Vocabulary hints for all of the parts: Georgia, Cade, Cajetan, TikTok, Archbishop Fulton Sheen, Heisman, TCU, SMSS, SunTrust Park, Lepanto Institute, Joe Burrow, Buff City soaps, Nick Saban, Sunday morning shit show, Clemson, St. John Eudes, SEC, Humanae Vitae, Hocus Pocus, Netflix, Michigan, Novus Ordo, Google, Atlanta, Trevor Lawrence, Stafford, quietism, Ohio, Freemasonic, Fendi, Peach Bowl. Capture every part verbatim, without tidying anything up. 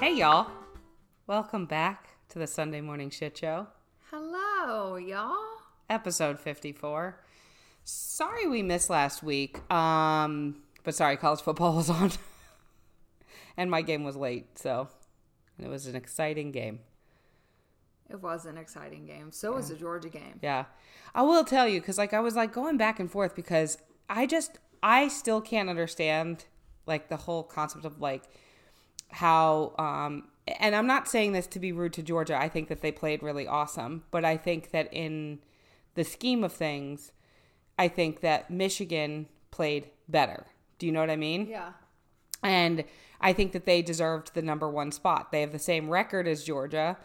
Hey y'all, welcome back to the Sunday morning shit show. Hello y'all. Episode fifty-four. Sorry we missed last week, um, but sorry, college football was on and my game was late, so it was an exciting game. It was an exciting game. So yeah. was the Georgia game. Yeah. I will tell you, because like I was like going back and forth because I just, I still can't understand like the whole concept of like, how, um, and I'm not saying this to be rude to Georgia. I think that they played really awesome. But I think that in the scheme of things, I think that Michigan played better. Do you know what I mean? Yeah. And I think that they deserved the number one spot. They have the same record as Georgia.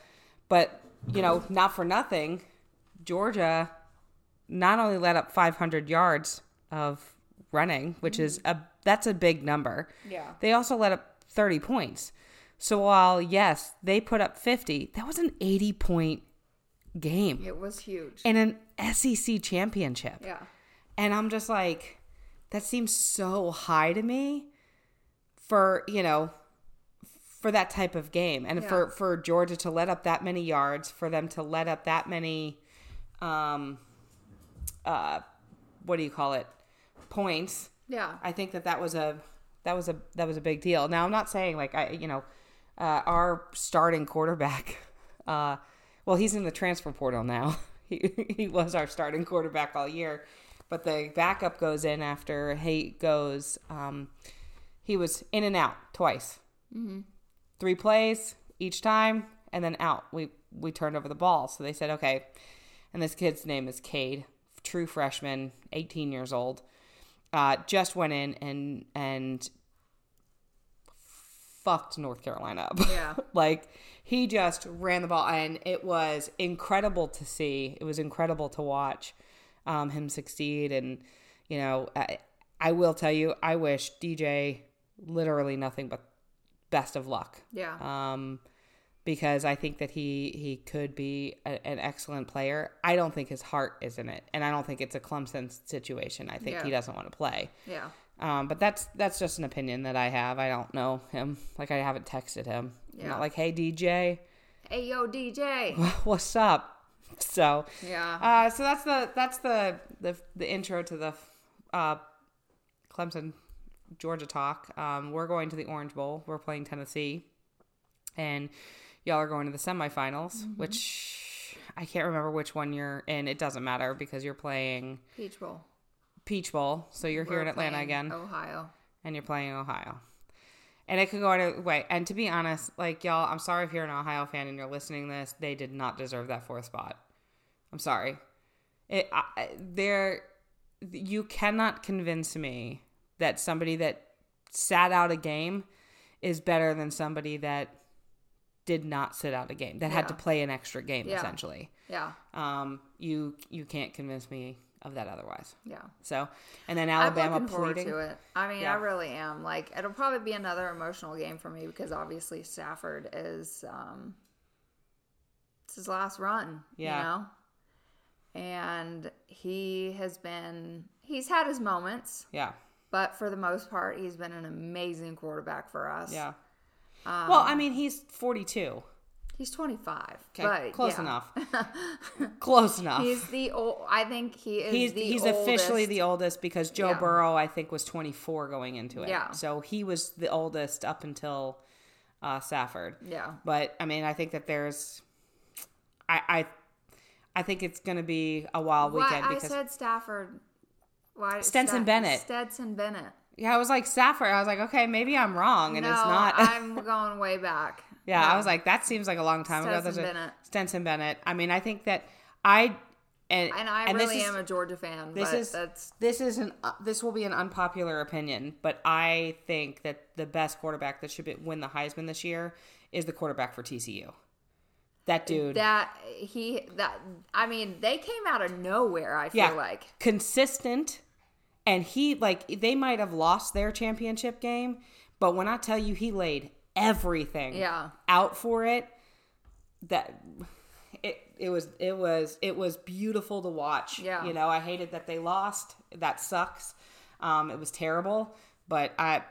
But, you know, not for nothing, Georgia not only let up five hundred yards of running, which mm-hmm. is a, that's a big number. Yeah. They also let up thirty points. So while, yes, they put up fifty, that was an eighty-point game. It was huge. And an S E C championship. Yeah. And I'm just like, that seems so high to me for, you know, for that type of game. And yeah. for, for Georgia to let up that many yards, for them to let up that many, um, uh, what do you call it? Points. Yeah. I think that that was a... That was a that was a big deal. Now I'm not saying like I you know uh, our starting quarterback. Uh, well, he's in the transfer portal now. he he was our starting quarterback all year, but the backup goes in after he goes. Um, he was in and out twice, mm-hmm. three plays each time, and then out. We we turned over the ball, so they said okay. And this kid's name is Cade, true freshman, eighteen years old. Uh, just went in and and. fucked North Carolina up. Yeah. Like, he just ran the ball, and it was incredible to see. It was incredible to watch um, him succeed. And, you know, I, I will tell you, I wish D J literally nothing but best of luck. Yeah. Um, because I think that he, he could be a, an excellent player. I don't think his heart is in it, and I don't think it's a Clemson situation. I think yeah. he doesn't want to play. Yeah. Um, but that's that's just an opinion that I have. I don't know him. Like, I haven't texted him. Yeah. I'm not like, hey, D J. Hey, yo, D J. What's up? So yeah. Uh, so that's the that's the the, the intro to the uh, Clemson, Georgia talk. Um, we're going to the Orange Bowl. We're playing Tennessee, and y'all are going to the semifinals, mm-hmm. which I can't remember which one you're in. It doesn't matter because you're playing Peach Bowl. Peach Bowl, so you're We're here in Atlanta again. Ohio. And you're playing Ohio. And it could go either way. And to be honest, like, y'all, I'm sorry if you're an Ohio fan and you're listening to this. They did not deserve that fourth spot. I'm sorry. It, I, they're, you cannot convince me that somebody that sat out a game is better than somebody that did not sit out a game, that yeah. had to play an extra game, yeah. essentially. Yeah. Um. You You can't convince me of that otherwise. Yeah. So, and then Alabama pleading. I'm looking forward to it. I mean, yeah. I really am. Like, it'll probably be another emotional game for me because obviously Stafford is, um, it's his last run, yeah. you know? And he has been, he's had his moments. Yeah. But for the most part, he's been an amazing quarterback for us. Yeah. Um, well, I mean, he's forty-two. He's twenty-five. Okay, but, close yeah. enough. Close enough. He's the old. I think he is. He's, the he's oldest. Officially the oldest because Joe yeah. Burrow, I think, was twenty-four going into it. Yeah. So he was the oldest up until uh, Stafford. Yeah. But I mean, I think that there's, I, I, I think it's going to be a wild what? weekend. Because I said Stafford. Why Stetson St- Bennett? Stetson Bennett. Yeah, I was like Stafford. I was like, okay, maybe I'm wrong, and no, it's not. I'm going way back. Yeah, yeah, I was like, that seems like a long time Stetson ago. That's Bennett. A, Stetson Bennett. I mean, I think that I and, and I and really is, am a Georgia fan. This but is that's... this is an uh, this will be an unpopular opinion, but I think that the best quarterback that should be, win the Heisman this year is the quarterback for T C U. That dude. That he that I mean, they came out of nowhere. I feel yeah, like consistent. And he, like, they might have lost their championship game, but when I tell you he laid everything yeah. out for it, that it it was it was it was beautiful to watch. Yeah. You know, I hated that they lost. That sucks. Um, it was terrible. But I,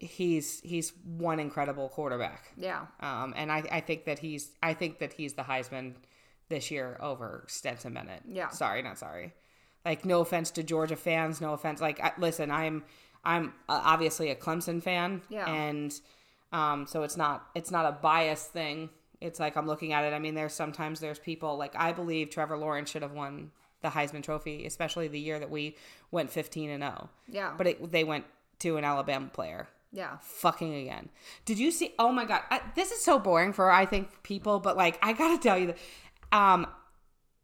he's he's one incredible quarterback. Yeah. Um, and I, I think that he's I think that he's the Heisman this year over Stetson Bennett. Yeah. Sorry, not sorry. Like, no offense to Georgia fans, no offense. Like, I, listen, I'm I'm obviously a Clemson fan. Yeah. And um, so it's not it's not a biased thing. It's like I'm looking at it. I mean, there's sometimes there's people like I believe Trevor Lawrence should have won the Heisman Trophy, especially the year that we went fifteen and oh. Yeah. But it, they went to an Alabama player. Yeah. Fucking again. Did you see? Oh my God. I, this is so boring for, I think, people, but like, I gotta tell you that um,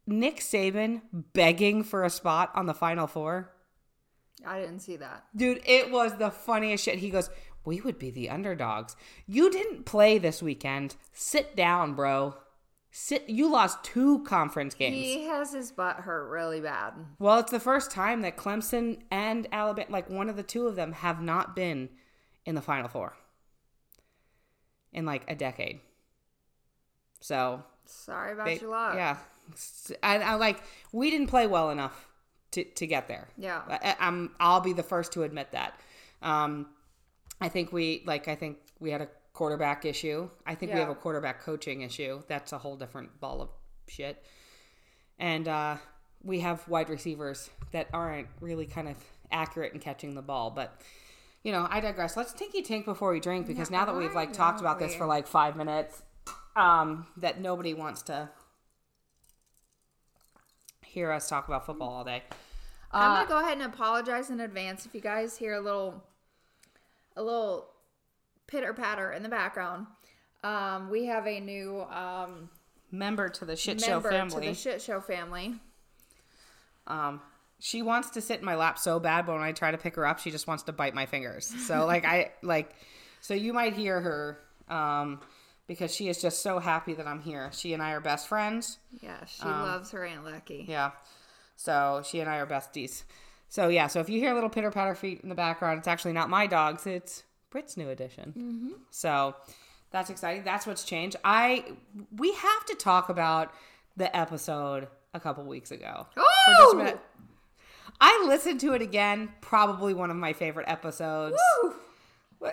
Nick Saban begging for a spot on the Final Four. I didn't see that. Dude, it was the funniest shit. He goes, "We would be the underdogs. You didn't play this weekend. Sit down, bro. Sit. You lost two conference games." He has his butt hurt really bad. Well, it's the first time that Clemson and Alabama, like one of the two of them, have not been in the Final Four in like a decade. So sorry about they, your luck. Yeah, I, I like we didn't play well enough to to get there. Yeah, I, I'm. I'll be the first to admit that. Um, I think we like. I think we had a. quarterback issue. I think yeah. we have a quarterback coaching issue. That's a whole different ball of shit. And uh, we have wide receivers that aren't really kind of accurate in catching the ball. But, you know, I digress. Let's tinky tink before we drink, because no, now that we've like talked about we... this for like five minutes, um, that nobody wants to hear us talk about football all day. Uh, I'm going to go ahead and apologize in advance if you guys hear a little, a little, pitter patter in the background. Um, we have a new um, member to the shit show family. Member to the shit show family. Um, she wants to sit in my lap so bad, but when I try to pick her up, she just wants to bite my fingers. So like I like, so you might hear her um, because she is just so happy that I'm here. She and I are best friends. Yeah, she um, loves her Aunt Lucky. Yeah, so she and I are besties. So yeah, so if you hear a little pitter patter feet in the background, it's actually not my dogs. It's Brit's new edition. Mm-hmm. So that's exciting. That's what's changed. I we have to talk about the episode a couple weeks ago. Oh! For just I listened to it again. Probably one of my favorite episodes. Woo!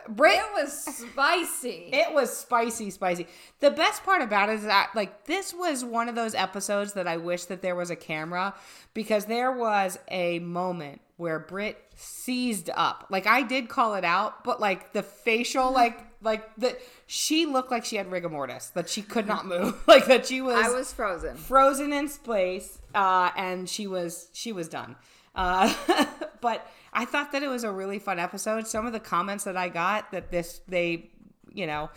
Brit, it was spicy. It was spicy, spicy. The best part about it is that, like, this was one of those episodes that I wish that there was a camera, because there was a moment where Brit seized up. Like, I did call it out, but like the facial, like, like the she looked like she had rigor mortis, that she could not move, like that she was. I was frozen, frozen in place, uh, and she was she was done. Uh, but I thought that it was a really fun episode. Some of the comments that I got that this, they, you know,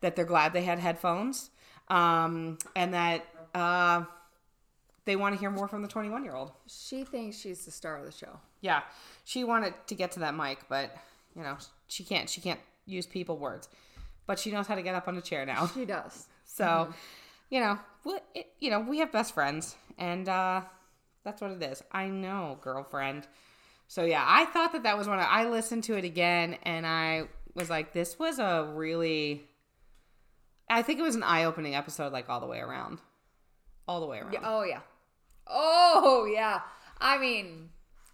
that they're glad they had headphones, um, and that, uh, they want to hear more from the twenty-one year old. She thinks she's the star of the show. Yeah. She wanted to get to that mic, but you know, she can't, she can't use people words, but she knows how to get up on a chair now. She does. So, mm-hmm. you know, we, it, you know, we have best friends, and, uh, that's what it is. I know, girlfriend. So, yeah, I thought that that was one. I listened to it again, and I was like, this was a really, I think it was an eye-opening episode, like, all the way around. All the way around. Yeah, oh, yeah. Oh, yeah. I mean,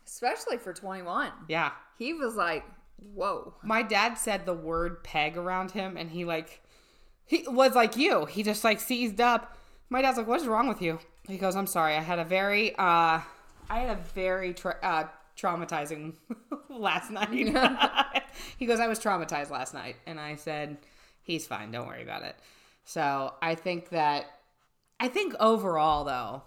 especially for twenty-one. Yeah. He was like, whoa. My dad said the word peg around him, and he, like, he was like you. He just, like, seized up. My dad's like, what's wrong with you? He goes, I'm sorry. I had a very, uh, I had a very tra- uh, traumatizing last night. He goes, I was traumatized last night. And I said, he's fine. Don't worry about it. So I think that, I think overall though,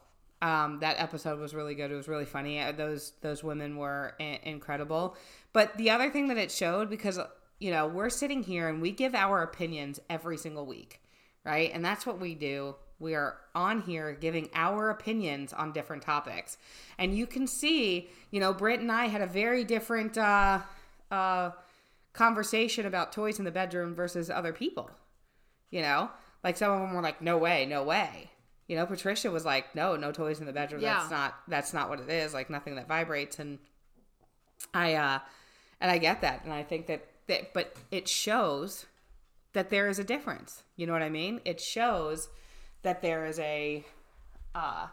um, that episode was really good. It was really funny. Those, those women were in- incredible. But the other thing that it showed, because, you know, we're sitting here and we give our opinions every single week, right? And that's what we do. We are on here giving our opinions on different topics. And you can see, you know, Britt and I had a very different uh, uh, conversation about toys in the bedroom versus other people. You know, like some of them were like, no way, no way. You know, Patricia was like, no, no toys in the bedroom. Yeah. That's not, that's not what it is. Like nothing that vibrates. And I uh, and I get that, and I think that, that, but it shows that there is a difference. You know what I mean? It shows that there is a uh,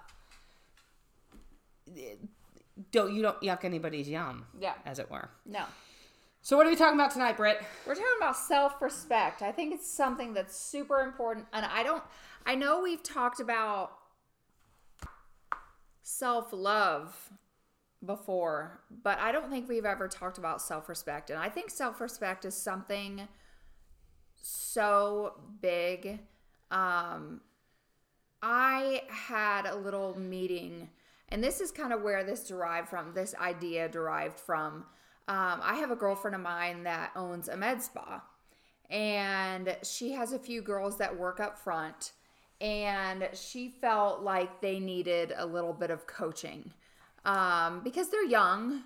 don't you don't yuck anybody's yum, yeah, as it were. No. So what are we talking about tonight, Britt? We're talking about self-respect. I think it's something that's super important. And I don't, I know we've talked about self-love before, but I don't think we've ever talked about self-respect. And I think self-respect is something so big. Um, I had a little meeting, and this is kind of where this derived from, this idea derived from. Um, I have a girlfriend of mine that owns a med spa, and she has a few girls that work up front, and she felt like they needed a little bit of coaching um, because they're young.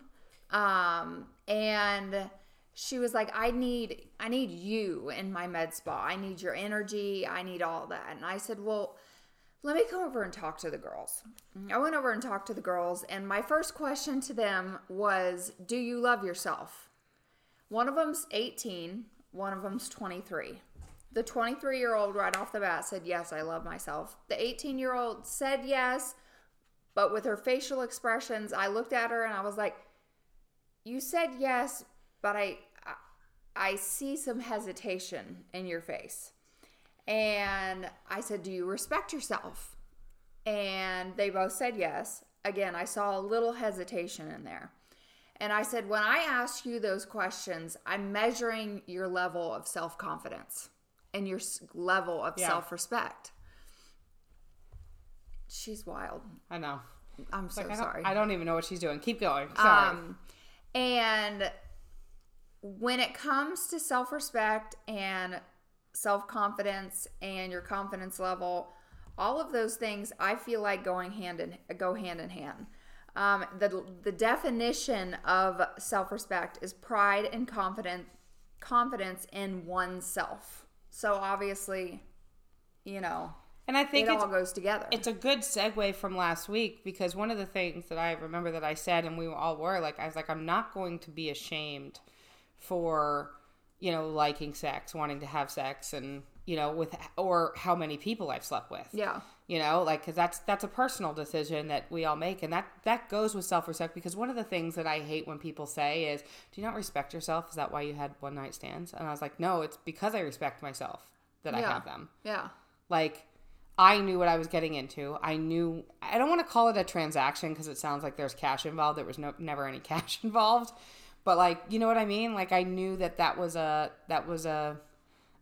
Um, and she was like, I need, I need you in my med spa. I need your energy. I need all that. And I said, well, let me come over and talk to the girls. I went over and talked to the girls, and my first question to them was, do you love yourself? One of them's eighteen, one of them's twenty-three. The twenty-three-year-old right off the bat said, yes, I love myself. The eighteen-year-old said yes, but with her facial expressions, I looked at her and I was like, you said yes, but I, I, I see some hesitation in your face. And I said, do you respect yourself? And they both said yes. Again, I saw a little hesitation in there. And I said, when I ask you those questions, I'm measuring your level of self-confidence and your level of yeah. self-respect. She's wild. I know. I'm so like, I sorry. I don't even know what she's doing. Keep going. Sorry. Um, and when it comes to self-respect and self-confidence and your confidence level, all of those things I feel like going hand in go hand in hand. Um, the the definition of self-respect is pride and confidence confidence in oneself. So obviously, you know, and I think it all goes together. It's a good segue from last week, because one of the things that I remember that I said, and we all were like, I was like, I'm not going to be ashamed for, you know, liking sex, wanting to have sex, and, you know, with, or how many people I've slept with. Yeah. You know, like, because that's, that's a personal decision that we all make. And that, that goes with self-respect, because one of the things that I hate when people say is, do you not respect yourself? Is that why you had one night stands? And I was like, no, it's because I respect myself that yeah. I have them. Yeah. Like, I knew what I was getting into. I knew, I don't want to call it a transaction, because it sounds like there's cash involved. There was no, never any cash involved. But, like, you know what I mean? Like, I knew that that was a, that was a,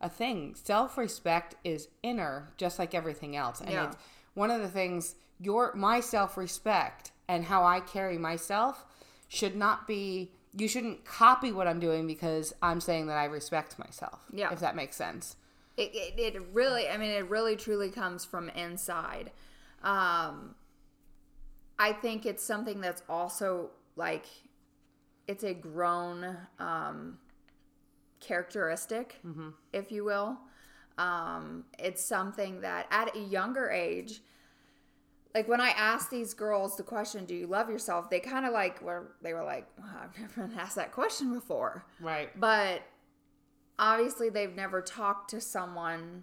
a thing. Self-respect is inner, just like everything else. And yeah. it's one of the things, your, my self-respect and how I carry myself should not be, you shouldn't copy what I'm doing because I'm saying that I respect myself. Yeah. If that makes sense. It, it, it really, I mean, it really truly comes from inside. Um, I think it's something that's also, like, it's a grown um, characteristic, mm-hmm. if you will. Um, it's something that at a younger age, like when I asked these girls the question, do you love yourself? They kind of like were, they were like, well, I've never been asked that question before. Right. But obviously they've never talked to someone,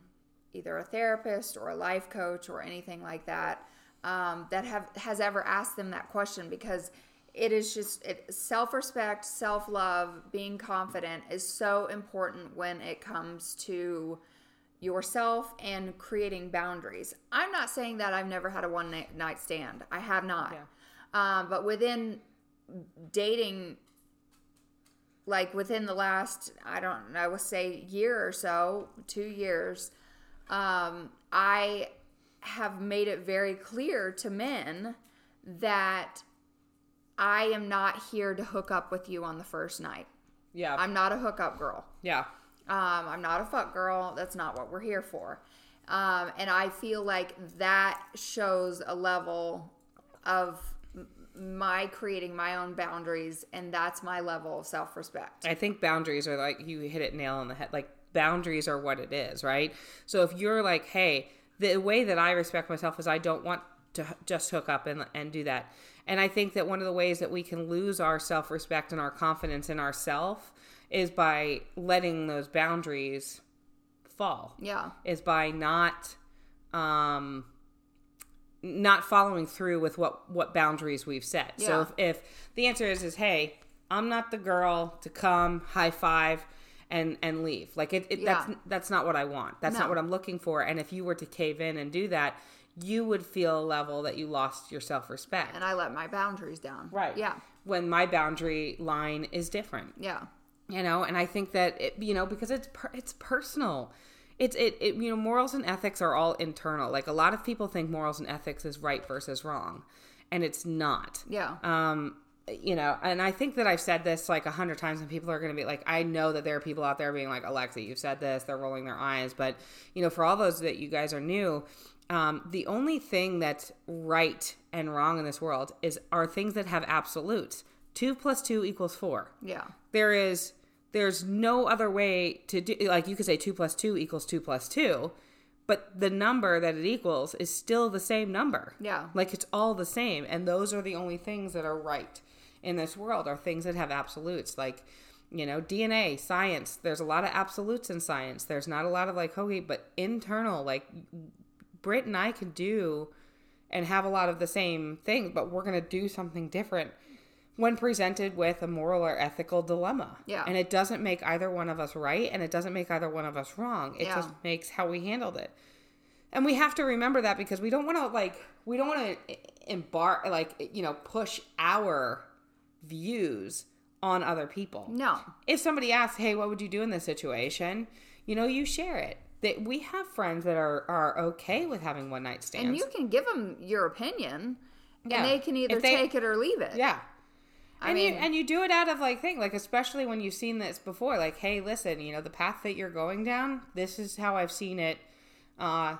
either a therapist or a life coach or anything like that, um, that have has ever asked them that question, because it is just it, self-respect, self-love, being confident is so important when it comes to yourself and creating boundaries. I'm not saying that I've never had a one-night stand. I have not. Yeah. Um, but within dating, like within the last, I don't know, I would say year or so, two years, um, I have made it very clear to men that I am not here to hook up with you on the first night. Yeah. I'm not a hookup girl. Yeah. Um, I'm not a fuck girl. That's not what we're here for. Um, and I feel like that shows a level of my creating my own boundaries, and that's my level of self-respect. I think boundaries are like, you hit it nail on the head. Like, boundaries are what it is, right? So if you're like, hey, the way that I respect myself is I don't want to just hook up and and do that. And I think that one of the ways that we can lose our self-respect and our confidence in ourselves is by letting those boundaries fall. Yeah. Is by not um, not following through with what, what boundaries we've set. Yeah. So if, if the answer is, is, hey, I'm not the girl to come, high five, and, and leave. Like, it, it yeah. that's that's not what I want. That's no. not what I'm looking for. And if you were to cave in and do that, you would feel a level that you lost your self-respect. And I let my boundaries down. Right. Yeah. When my boundary line is different. Yeah. You know, and I think that, it, you know, because it's per- it's personal. It's, it, it, you know, morals and ethics are all internal. Like, a lot of people think morals and ethics is right versus wrong. And it's not. Yeah. Um, you know, and I think that I've said this like a hundred times, and people are going to be like, I know that there are people out there being like, Alexa, you've said this. They're rolling their eyes. But, you know, for all those that you guys are new, um, the only thing that's right and wrong in this world is are things that have absolutes. Two plus two equals four. Yeah. There is... There's no other way to do, like, you could say two plus two equals two plus two, but the number that it equals is still the same number. Yeah. Like, it's all the same. And those are the only things that are right in this world, are things that have absolutes. Like, you know, D N A, science, there's a lot of absolutes in science. There's not a lot of like, okay, but internal, like, Britt and I can do and have a lot of the same things, but we're going to do something different when presented with a moral or ethical dilemma. Yeah. And it doesn't make either one of us right, and it doesn't make either one of us wrong. It yeah. just makes how we handled it. And we have to remember that, because we don't want to, like, we don't want to embark, like, you know, push our views on other people. No. If somebody asks, hey, what would you do in this situation? You know, you share it. That we have friends that are, are okay with having one night stands. And you can give them your opinion, yeah. and they can either they, take it or leave it. Yeah. I and mean, you and you do it out of like thing, like, especially when you've seen this before, like, hey, listen, you know, the path that you're going down, this is how I've seen it, uh,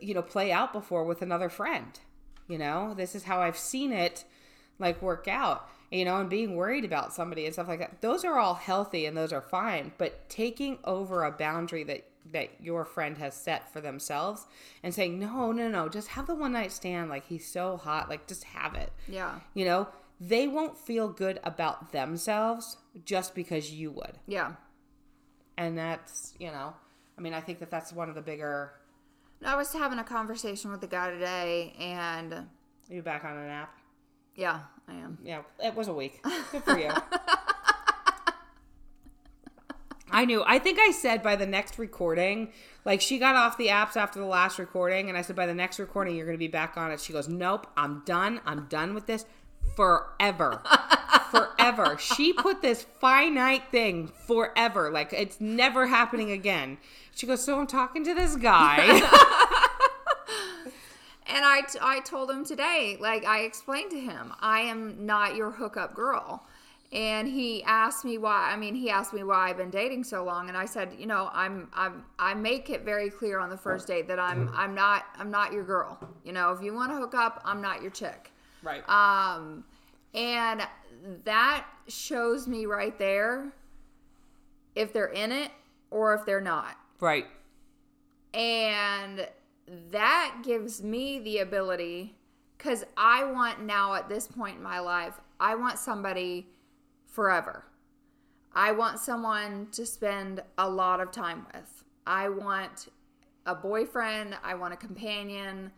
you know, play out before with another friend, you know, this is how I've seen it, like, work out, you know, and being worried about somebody and stuff like that. Those are all healthy and those are fine, but taking over a boundary that, that your friend has set for themselves and saying, no, no, no, just have the one night stand. Like, he's so hot. Like, just have it. Yeah. You know? They won't feel good about themselves just because you would. Yeah. And that's, you know, I mean, I think that that's one of the bigger... I was having a conversation with the guy today, and... Are you back on an app? Yeah, I am. Yeah, it was a week. Good for you. I knew. I think I said by the next recording, like, she got off the apps after the last recording, and I said, by the next recording, you're going to be back on it. She goes, nope, I'm done. I'm done with this. Forever. Forever. She put this finite thing forever. Like, it's never happening again. She goes, so I'm talking to this guy. And I, t- I told him today, like, I explained to him, I am not your hookup girl. And he asked me why. I mean, he asked me why I've been dating so long, and I said, you know, I'm, I'm, I make it very clear on the first date that I'm, I'm not, I'm not your girl. You know, if you want to hook up, I'm not your chick. Right. Um, and that shows me right there if they're in it or if they're not. Right. And that gives me the ability, because I want now at this point in my life, I want somebody forever. I want someone to spend a lot of time with. I want a boyfriend. I want a companion.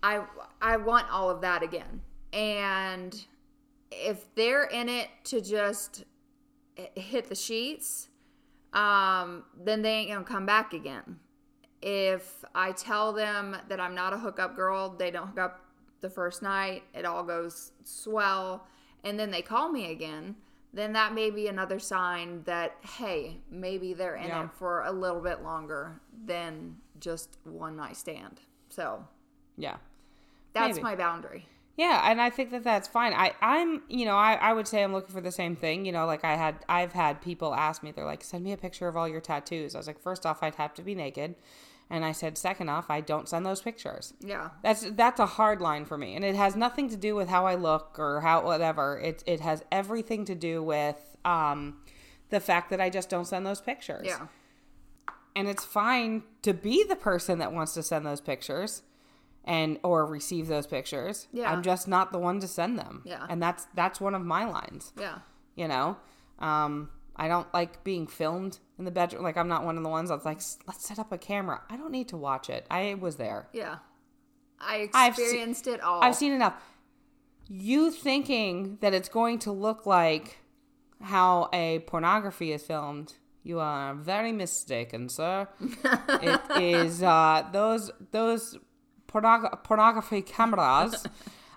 I, I want all of that again. And if they're in it to just hit the sheets, um, then they ain't going to come back again. If I tell them that I'm not a hookup girl, they don't hook up the first night, it all goes swell, and then they call me again, then that may be another sign that, hey, maybe they're in yeah. it for a little bit longer than just one night stand. So... yeah. That's maybe. My boundary. Yeah, and I think that that's fine. I, I'm, you know, I, I would say I'm looking for the same thing. You know, like I had, I've had people ask me, they're like, send me a picture of all your tattoos. I was like, first off, I'd have to be naked. And I said, second off, I don't send those pictures. Yeah. That's, that's a hard line for me. And it has nothing to do with how I look or how, whatever. It, it has everything to do with um, the fact that I just don't send those pictures. Yeah. And it's fine to be the person that wants to send those pictures. and or receive those pictures. Yeah. I'm just not the one to send them. Yeah. And that's that's one of my lines. Yeah. You know? Um, I don't like being filmed in the bedroom. Like, I'm not one of the ones that's like, let's set up a camera. I don't need to watch it. I was there. Yeah. I experienced I've se- it all. I've seen enough. You thinking that it's going to look like how a pornography is filmed, you are very mistaken, sir. It is uh, those those pornog- pornography cameras.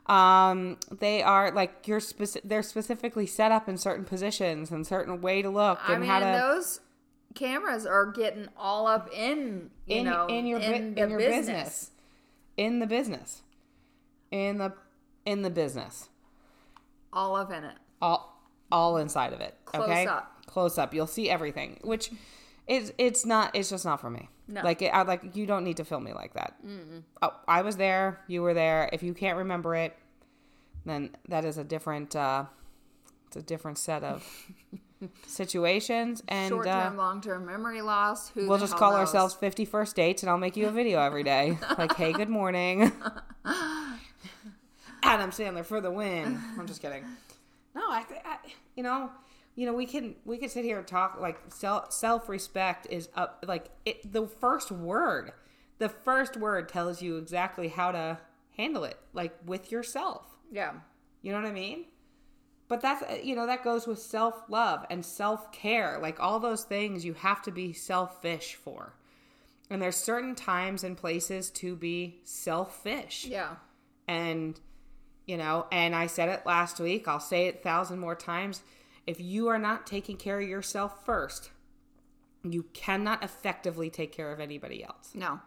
Um, they are like you're speci- They're specifically set up in certain positions and certain way to look. I and mean, how to, those cameras are getting all up in you in, know in your in, bi- in your business. business, in the business, in the. In the business. All up in it. All all inside of it. Close okay? up. Close up. You'll see everything. Which is it's not it's just not for me. No. Like it, I like you don't need to film me like that. Mm-mm. Oh, I was there, you were there. If you can't remember it, then that is a different uh it's a different set of situations and short term, uh, long term memory loss. Who we'll just call knows? Ourselves fifty first dates and I'll make you a video every day. Like, hey, good morning. Adam Sandler for the win. I'm just kidding. No, I, I, you know, you know, we can we can sit here and talk like self self respect is up. Like it, the first word, the first word tells you exactly how to handle it, like with yourself. Yeah, you know what I mean. But that's you know that goes with self love and self care, like all those things you have to be selfish for. And there's certain times and places to be selfish. Yeah, and. You know, and I said it last week. I'll say it a thousand more times. If you are not taking care of yourself first, you cannot effectively take care of anybody else. No.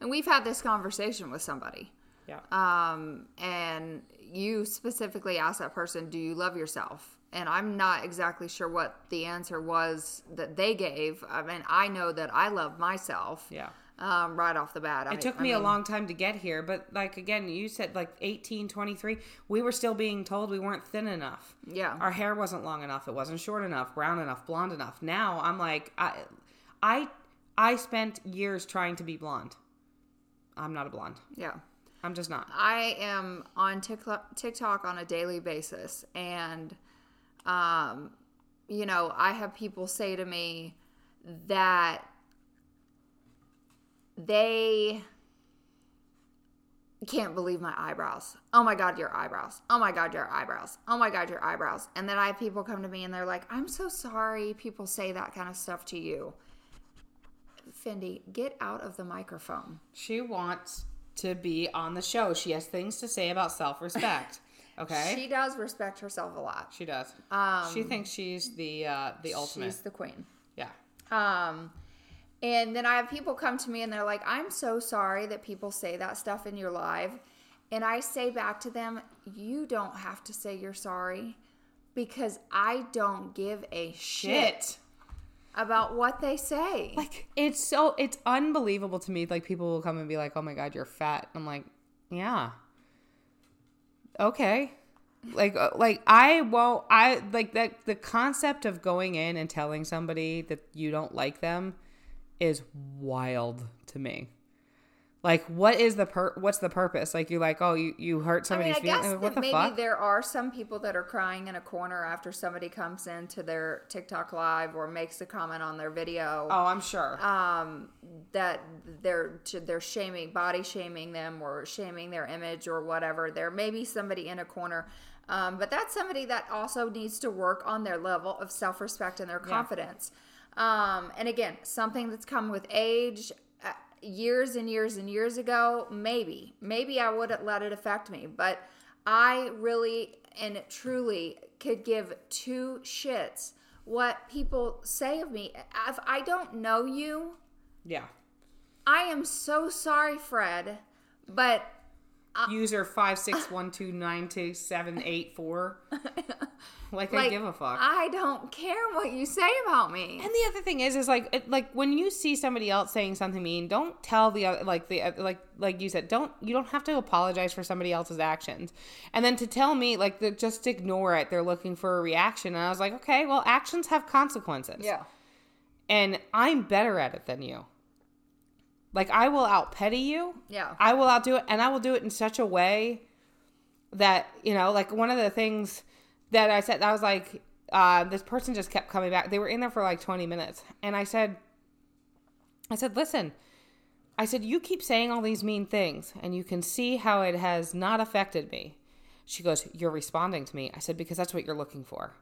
And we've had this conversation with somebody. Yeah. Um, and you specifically asked that person, do you love yourself? And I'm not exactly sure what the answer was that they gave. I mean, I know that I love myself. Yeah. Um, right off the bat. I, it took me I mean, a long time to get here, but like, again, you said like eighteen, twenty-three, we were still being told we weren't thin enough. Yeah. Our hair wasn't long enough. It wasn't short enough, brown enough, blonde enough. Now I'm like, I, I, I spent years trying to be blonde. I'm not a blonde. Yeah. I'm just not. I am on TikTok on a daily basis. And, um, you know, I have people say to me that they can't believe my eyebrows. Oh my God, your eyebrows. Oh my God, your eyebrows. Oh my God, your eyebrows. And then I have people come to me and they're like, I'm so sorry people say that kind of stuff to you. Fendi, get out of the microphone. She wants to be on the show. She has things to say about self-respect. Okay? She does respect herself a lot. She does. Um, she thinks she's the uh, the ultimate. She's the queen. Yeah. Um... And then I have people come to me and they're like, I'm so sorry that people say that stuff in your live. And I say back to them, you don't have to say you're sorry because I don't give a shit, shit. about what they say. Like, it's so, it's unbelievable to me. Like, people will come and be like, oh my God, you're fat. I'm like, yeah. Okay. Like, like I won't, I, like that, the concept of going in and telling somebody that you don't like them is wild to me. Like, what is the per? What's the purpose? Like, you're like, oh, you, you hurt somebody's feelings. I mean, I guess that maybe there are some people that are crying in a corner after somebody comes into their TikTok live or makes a comment on their video. Oh, I'm sure. Um, that they're they're shaming, body shaming them, or shaming their image or whatever. There may be somebody in a corner. Um, but that's somebody that also needs to work on their level of self-respect and their confidence. Yeah. Um, and again, something that's come with age, uh, years and years and years ago, maybe, maybe I wouldn't let it affect me, but I really and truly could give two shits what people say of me. If I don't know you. Yeah. I am so sorry, Fred, but. I- User five six one two nine two seven eight four. Like, like, I give a fuck. I don't care what you say about me. And the other thing is, is like, it, like when you see somebody else saying something mean, don't tell the other, like the like like you said, don't you don't have to apologize for somebody else's actions. And then to tell me, like, the, just ignore it. They're looking for a reaction, and I was like, okay, well, actions have consequences. Yeah. And I'm better at it than you. Like, I will out petty you. Yeah. I will outdo it. And I will do it in such a way that, you know, like one of the things that I said, I was like, uh, this person just kept coming back. They were in there for like twenty minutes. And I said, I said, listen, I said, you keep saying all these mean things and you can see how it has not affected me. She goes, you're responding to me. I said, because that's what you're looking for.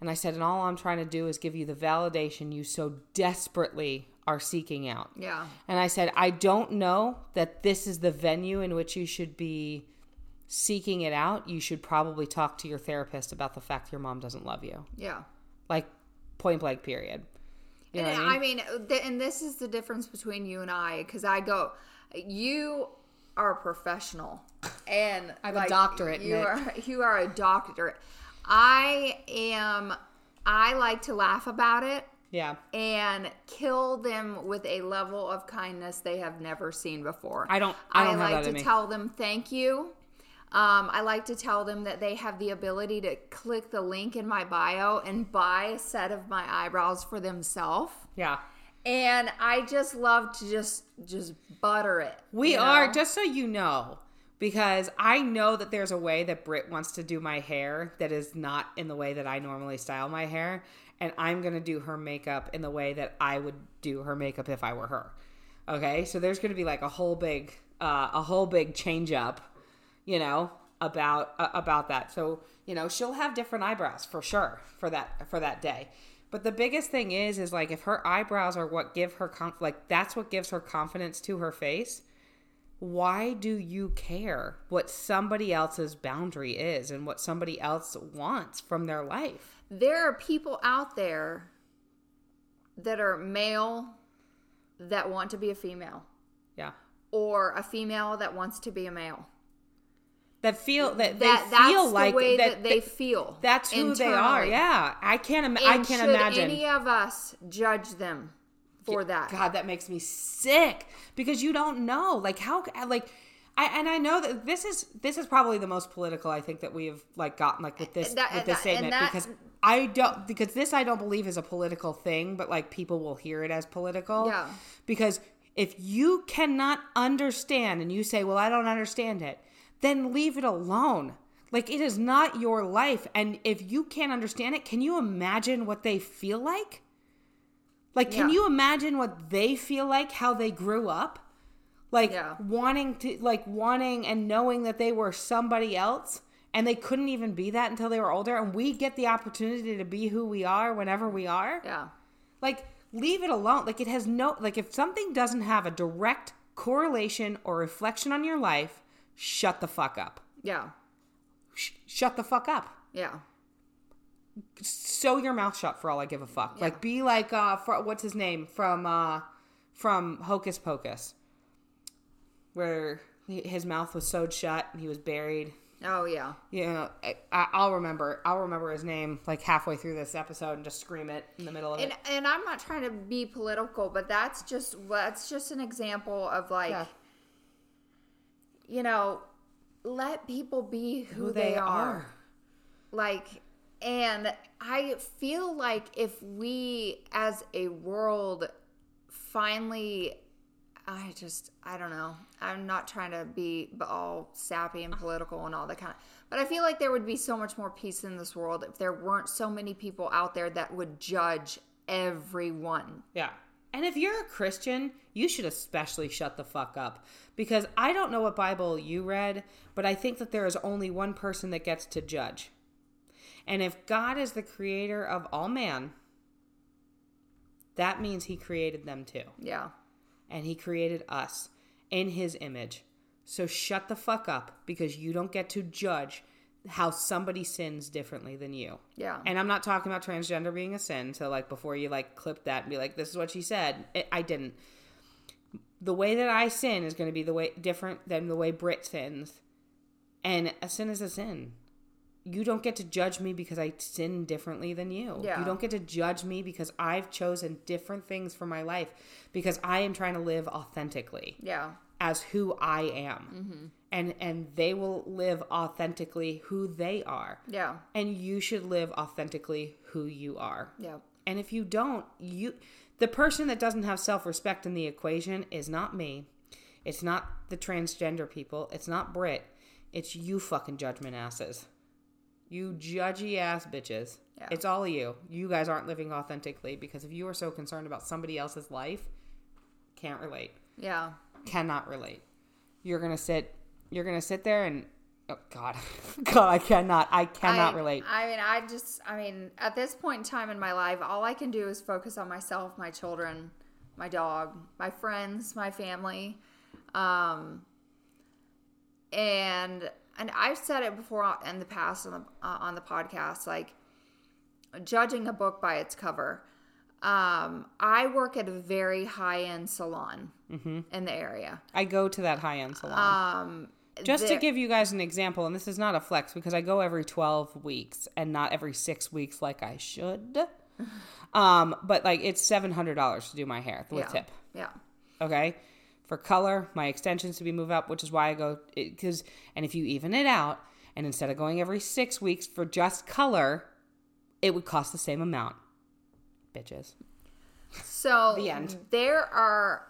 And I said, and all I'm trying to do is give you the validation you so desperately are seeking out. Yeah. And I said, I don't know that this is the venue in which you should be seeking it out. You should probably talk to your therapist about the fact your mom doesn't love you. Yeah. Like, point blank, period. You know and what I mean? I mean, th- and this is the difference between you and I, because I go, you are a professional. And I have like, a doctorate. You are, you are a doctorate. I am, I like to laugh about it. Yeah. And kill them with a level of kindness they have never seen before. I don't, I don't I like have that to in tell me. Them thank you. Um, I like to tell them that they have the ability to click the link in my bio and buy a set of my eyebrows for themselves. Yeah. And I just love to just, just butter it. We are, know? Just so you know. Because I know that there's a way that Britt wants to do my hair that is not in the way that I normally style my hair. And I'm going to do her makeup in the way that I would do her makeup if I were her. Okay? So there's going to be like a whole big uh, a whole big change up, you know, about uh, about that. So, you know, she'll have different eyebrows for sure for that for that day. But the biggest thing is is like if her eyebrows are what give her conf- like that's what gives her confidence to her face. Why do you care what somebody else's boundary is and what somebody else wants from their life? There are people out there that are male that want to be a female. Yeah. Or a female that wants to be a male. That feel that, that they feel that's like the way that, that they that, feel. That's who internally. They are. Yeah. I can't ima- I can't should imagine any of us judge them. For that. God, that makes me sick because you don't know, like how, like, I and I know that this is this is probably the most political I think that we have like gotten like with this that, with this that, statement that, because I don't because this I don't believe is a political thing, but like people will hear it as political. Yeah. Because if you cannot understand and you say, well, I don't understand it, then leave it alone. Like it is not your life, and if you can't understand it, can you imagine what they feel like? Like, can yeah. you imagine what they feel like, how they grew up? Like, yeah. wanting to, like, wanting and knowing that they were somebody else and they couldn't even be that until they were older. And we get the opportunity to be who we are whenever we are. Yeah. Like, leave it alone. Like, it has no, like, if something doesn't have a direct correlation or reflection on your life, shut the fuck up. Yeah. Sh- shut the fuck up. Yeah. Sew your mouth shut for all I give a fuck. Yeah. Like, be like, uh, for, what's his name from, uh, from Hocus Pocus, where he, his mouth was sewed shut and he was buried. Oh yeah, you know, I, I'll remember. I'll remember his name like halfway through this episode and just scream it in the middle of and, it. And I'm not trying to be political, but that's just that's just an example of like, yeah. you know, let people be who, who they, they are. are. Like. And I feel like if we as a world finally, I just, I don't know. I'm not trying to be all sappy and political and all that kind of, but I feel like there would be so much more peace in this world if there weren't so many people out there that would judge everyone. Yeah. And if you're a Christian, you should especially shut the fuck up, because I don't know what Bible you read, but I think that there is only one person that gets to judge. And if God is the creator of all man, that means he created them too. Yeah. And he created us in his image. So shut the fuck up, because you don't get to judge how somebody sins differently than you. Yeah. And I'm not talking about transgender being a sin. So like before you like clip that and be like, this is what she said. It, I didn't. The way that I sin is going to be the way different than the way Brit sins. And a sin is a sin. You don't get to judge me because I sin differently than you. Yeah. You don't get to judge me because I've chosen different things for my life, because I am trying to live authentically. Yeah. As who I am. Mm-hmm. And and they will live authentically who they are. Yeah. And you should live authentically who you are. Yeah. And if you don't, you the person that doesn't have self-respect in the equation is not me. It's not the transgender people. It's not Brit. It's you fucking judgment asses. You judgy ass bitches. Yeah. It's all of you. You guys aren't living authentically because if you are so concerned about somebody else's life, can't relate. Yeah. Cannot relate. You're going to sit, you're going to sit there and, oh God, God, I cannot, I cannot I, relate. I mean, I just, I mean, at this point in time in my life, all I can do is focus on myself, my children, my dog, my friends, my family. Um, and, and I've said it before in the past on the, uh, on the podcast, like judging a book by its cover. Um, I work at a very high-end salon mm-hmm. in the area. I go to that high-end salon. Um, Just the, to give you guys an example, and this is not a flex because I go every twelve weeks and not every six weeks like I should. um, but like it's seven hundred dollars to do my hair with yeah, tip. Yeah. Okay. For color, my extensions to be moved up, which is why I go because and if you even it out, and instead of going every six weeks for just color, it would cost the same amount. Bitches. So the end. There are,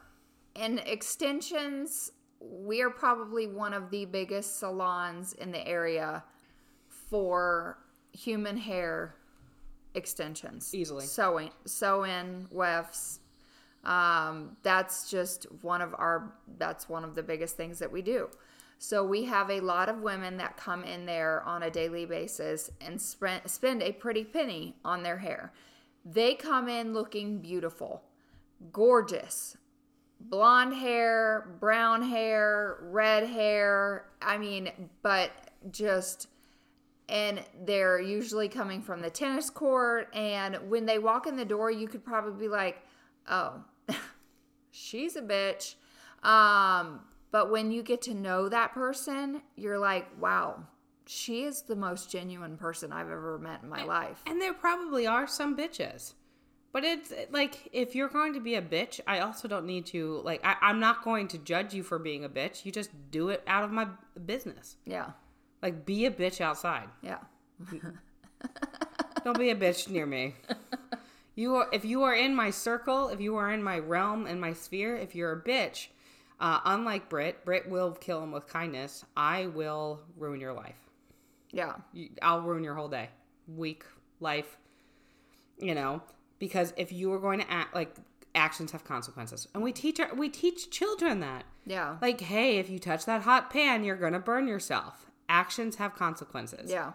in extensions, we are probably one of the biggest salons in the area for human hair extensions. Easily. Sewing, sew-in, wefts. Um, that's just one of our, that's one of the biggest things that we do. So we have a lot of women that come in there on a daily basis and spend, spend a pretty penny on their hair. They come in looking beautiful, gorgeous, blonde hair, brown hair, red hair. I mean, but just, and they're usually coming from the tennis court. And when they walk in the door, you could probably be like, oh, she's a bitch. Um, but when you get to know that person, you're like, wow. She is the most genuine person I've ever met in my and, life. And there probably are some bitches. But it's like, if you're going to be a bitch, I also don't need to, like, I, I'm not going to judge you for being a bitch. You just do it out of my business. Yeah. Like, be a bitch outside. Yeah. Don't be a bitch near me. You are, if you are in my circle, if you are in my realm and my sphere, if you're a bitch, uh, unlike Brit, Brit will kill him with kindness. I will ruin your life. Yeah. I'll ruin your whole day, week, life, you know, because if you are going to act like actions have consequences and we teach, our, we teach children that. Yeah. Like, hey, if you touch that hot pan, you're going to burn yourself. Actions have consequences. Yeah.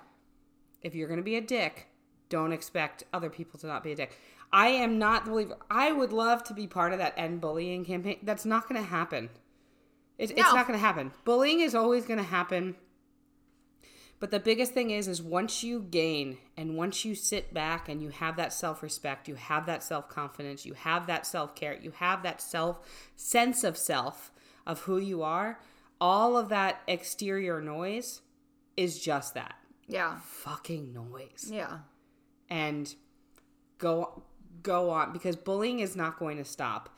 If you're going to be a dick, don't expect other people to not be a dick. I am not the believer. I would love to be part of that end bullying campaign. That's not going to happen. It, no. It's not going to happen. Bullying is always going to happen. But the biggest thing is, is once you gain and once you sit back and you have that self-respect, you have that self-confidence, you have that self-care, you have that self-sense of self, of who you are, all of that exterior noise is just that. Yeah. Fucking noise. Yeah. And go go on, because bullying is not going to stop.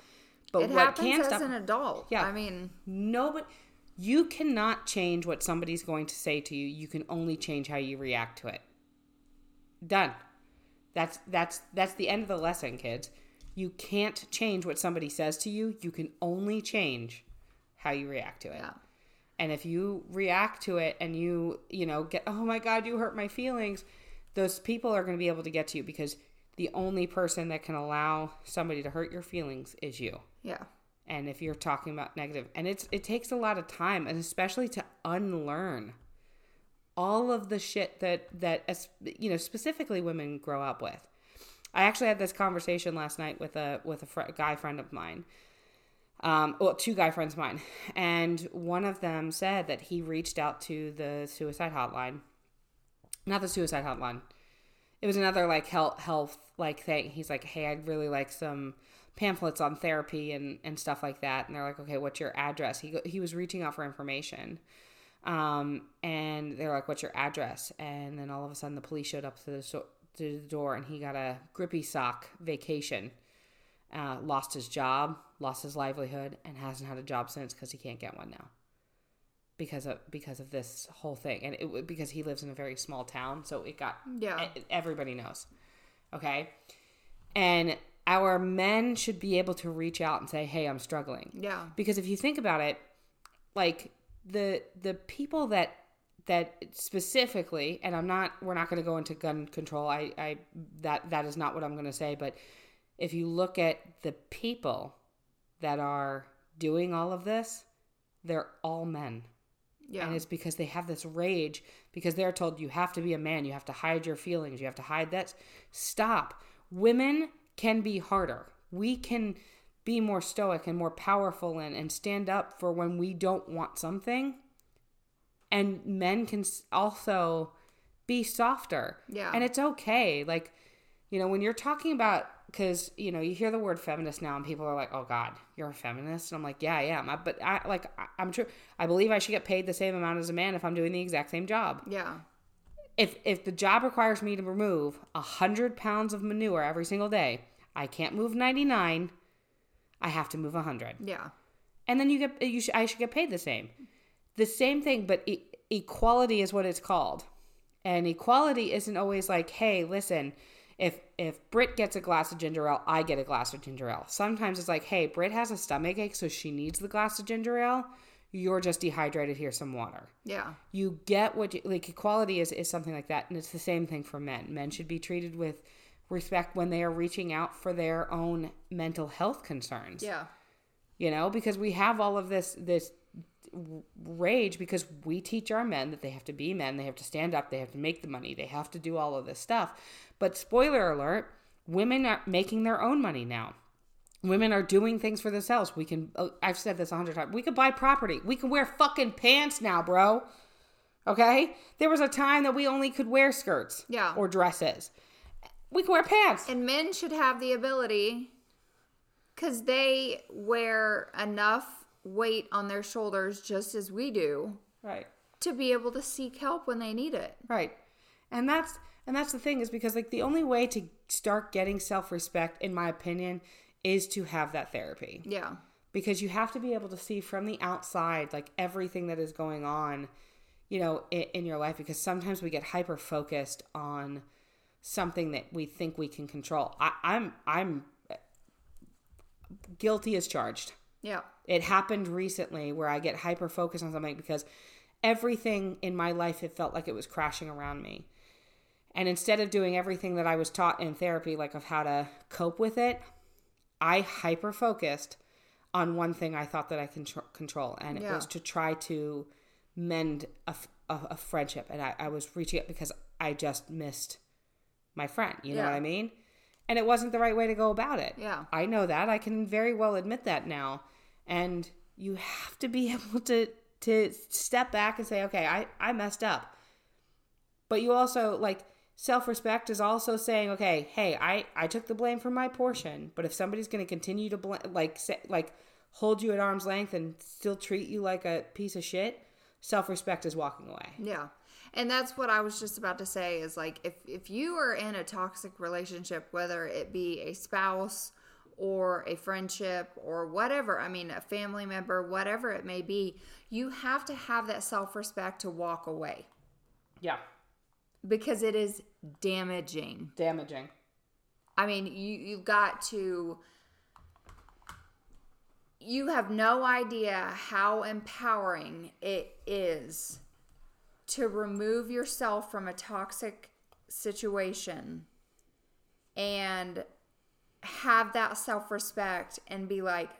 But it what happens can as stop, an adult. Yeah. I mean. Nobody... You cannot change what somebody's going to say to you. You can only change how you react to it. Done. That's that's that's the end of the lesson, kids. You can't change what somebody says to you. You can only change how you react to it. Yeah. And if you react to it and you, you know, get, oh my God, you hurt my feelings, those people are going to be able to get to you because the only person that can allow somebody to hurt your feelings is you. Yeah. And if you're talking about negative, and it's it takes a lot of time, and especially to unlearn all of the shit that, that you know, specifically women grow up with. I actually had this conversation last night with a with a fr- guy friend of mine, um, well, two guy friends of mine, and one of them said that he reached out to the suicide hotline, not the suicide hotline. It was another like health health like thing. He's like, hey, I'd really like some pamphlets on therapy and, and stuff like that. And they're like, okay, what's your address? He he was reaching out for information. Um, and they're like, what's your address? And then all of a sudden the police showed up to the, so- to the door and he got a grippy sock vacation, uh, lost his job, lost his livelihood, and hasn't had a job since because he can't get one now because of, because of this whole thing. And it because he lives in a very small town. So it got, yeah. Everybody knows. Okay. And our men should be able to reach out and say, hey, I'm struggling. Yeah. Because if you think about it, like the the people that that specifically, and I'm not, we're not going to go into gun control. I, I that that is not what I'm going to say. But if you look at the people that are doing all of this, they're all men. Yeah. And it's because they have this rage because they're told you have to be a man. You have to hide your feelings. You have to hide that. Stop. Women can be harder. We can be more stoic and more powerful and, and stand up for when we don't want something. And men can also be softer. Yeah. And it's okay. Like, you know, when you're talking about, because, you know, you hear the word feminist now and people are like, oh, God, you're a feminist? And I'm like, yeah, I am. I, but, I like, I, I'm true. I believe I should get paid the same amount as a man if I'm doing the exact same job. Yeah. If if the job requires me to remove one hundred pounds of manure every single day, I can't move ninety-nine. I have to move one hundred. Yeah. And then you get you sh- I should get paid the same. The same thing, but e- equality is what it's called. And equality isn't always like, hey, listen, if if Britt gets a glass of ginger ale, I get a glass of ginger ale. Sometimes it's like, hey, Britt has a stomach ache, so she needs the glass of ginger ale. You're just dehydrated. Here's some water. Yeah. You get what you, like equality is, is something like that. And it's the same thing for men. Men should be treated with respect when they are reaching out for their own mental health concerns. Yeah. You know, because we have all of this, this rage because we teach our men that they have to be men. They have to stand up. They have to make the money. They have to do all of this stuff. But spoiler alert, women are making their own money now. Women are doing things for themselves. We can, I've said this a hundred times, we can buy property. We can wear fucking pants now, bro. Okay? There was a time that we only could wear skirts. Yeah. Or dresses. We can wear pants. And men should have the ability, because they wear enough weight on their shoulders just as we do. Right. To be able to seek help when they need it. Right. And that's, and that's the thing is because like the only way to start getting self-respect, in my opinion, is to have that therapy. Yeah. Because you have to be able to see from the outside, like, everything that is going on, you know, in, in your life. Because sometimes we get hyper-focused on something that we think we can control. I, I'm I'm guilty as charged. Yeah. It happened recently where I get hyper-focused on something because everything in my life, it felt like it was crashing around me. And instead of doing everything that I was taught in therapy, like, of how to cope with it, I hyper-focused on one thing I thought that I can control, and yeah. It was to try to mend a, a, a friendship. And I, I was reaching out because I just missed my friend. You yeah. know what I mean? And it wasn't the right way to go about it. Yeah, I know that. I can very well admit that now. And you have to be able to to step back and say, okay, I, I messed up. But you also, like... self-respect is also saying, okay, hey, I, I took the blame for my portion, but if somebody's going to continue to bl- like say, like hold you at arm's length and still treat you like a piece of shit, self-respect is walking away. Yeah. And that's what I was just about to say is like, if, if you are in a toxic relationship, whether it be a spouse or a friendship or whatever, I mean, a family member, whatever it may be, you have to have that self-respect to walk away. Yeah. Because it is damaging. Damaging. I mean, you, you've got to... You have no idea how empowering it is to remove yourself from a toxic situation and have that self-respect and be like,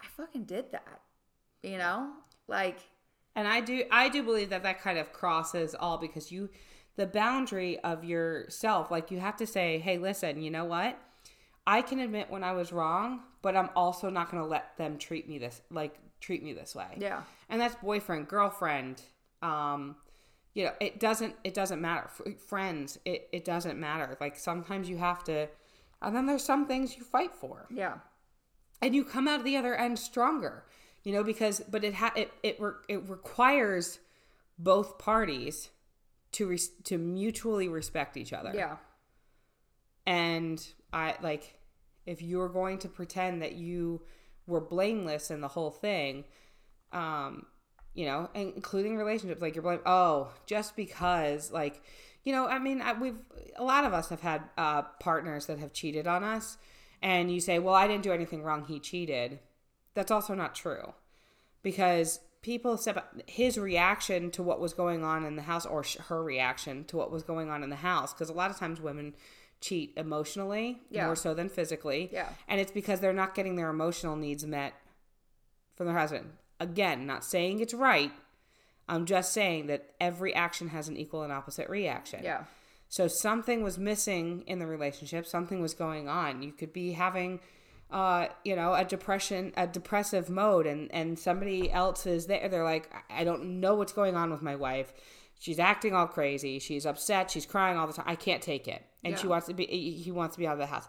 I fucking did that. You know? Like... And I do I do believe that that kind of crosses all because you, the boundary of yourself, like you have to say, hey, listen, you know what? I can admit when I was wrong, but I'm also not going to let them treat me this, like treat me this way. Yeah. And that's boyfriend, girlfriend. Um, you know, it doesn't, it doesn't matter. Friends, it, it doesn't matter. Like sometimes you have to, and then there's some things you fight for. Yeah. And you come out the other end stronger. You know, because, but it ha- it it, re- it requires both parties to re- to mutually respect each other. Yeah. And I, like, if you're going to pretend that you were blameless in the whole thing, um, you know, including relationships, like you're blame. Oh, just because, like, you know, I mean, I, we've a lot of us have had uh, partners that have cheated on us, and you say, well, I didn't do anything wrong. He cheated. That's also not true, because people step up, his reaction to what was going on in the house, or sh- her reaction to what was going on in the house, because a lot of times women cheat emotionally, yeah, more so than physically, yeah, and it's because they're not getting their emotional needs met from their husband. Again, not saying it's right. I'm just saying that every action has an equal and opposite reaction. Yeah. So something was missing in the relationship. Something was going on. You could be having, uh, you know, a depression, a depressive mode, and, and somebody else is there. They're like, I don't know what's going on with my wife. She's acting all crazy. She's upset. She's crying all the time. I can't take it. And yeah. she wants to be. He wants to be out of the house.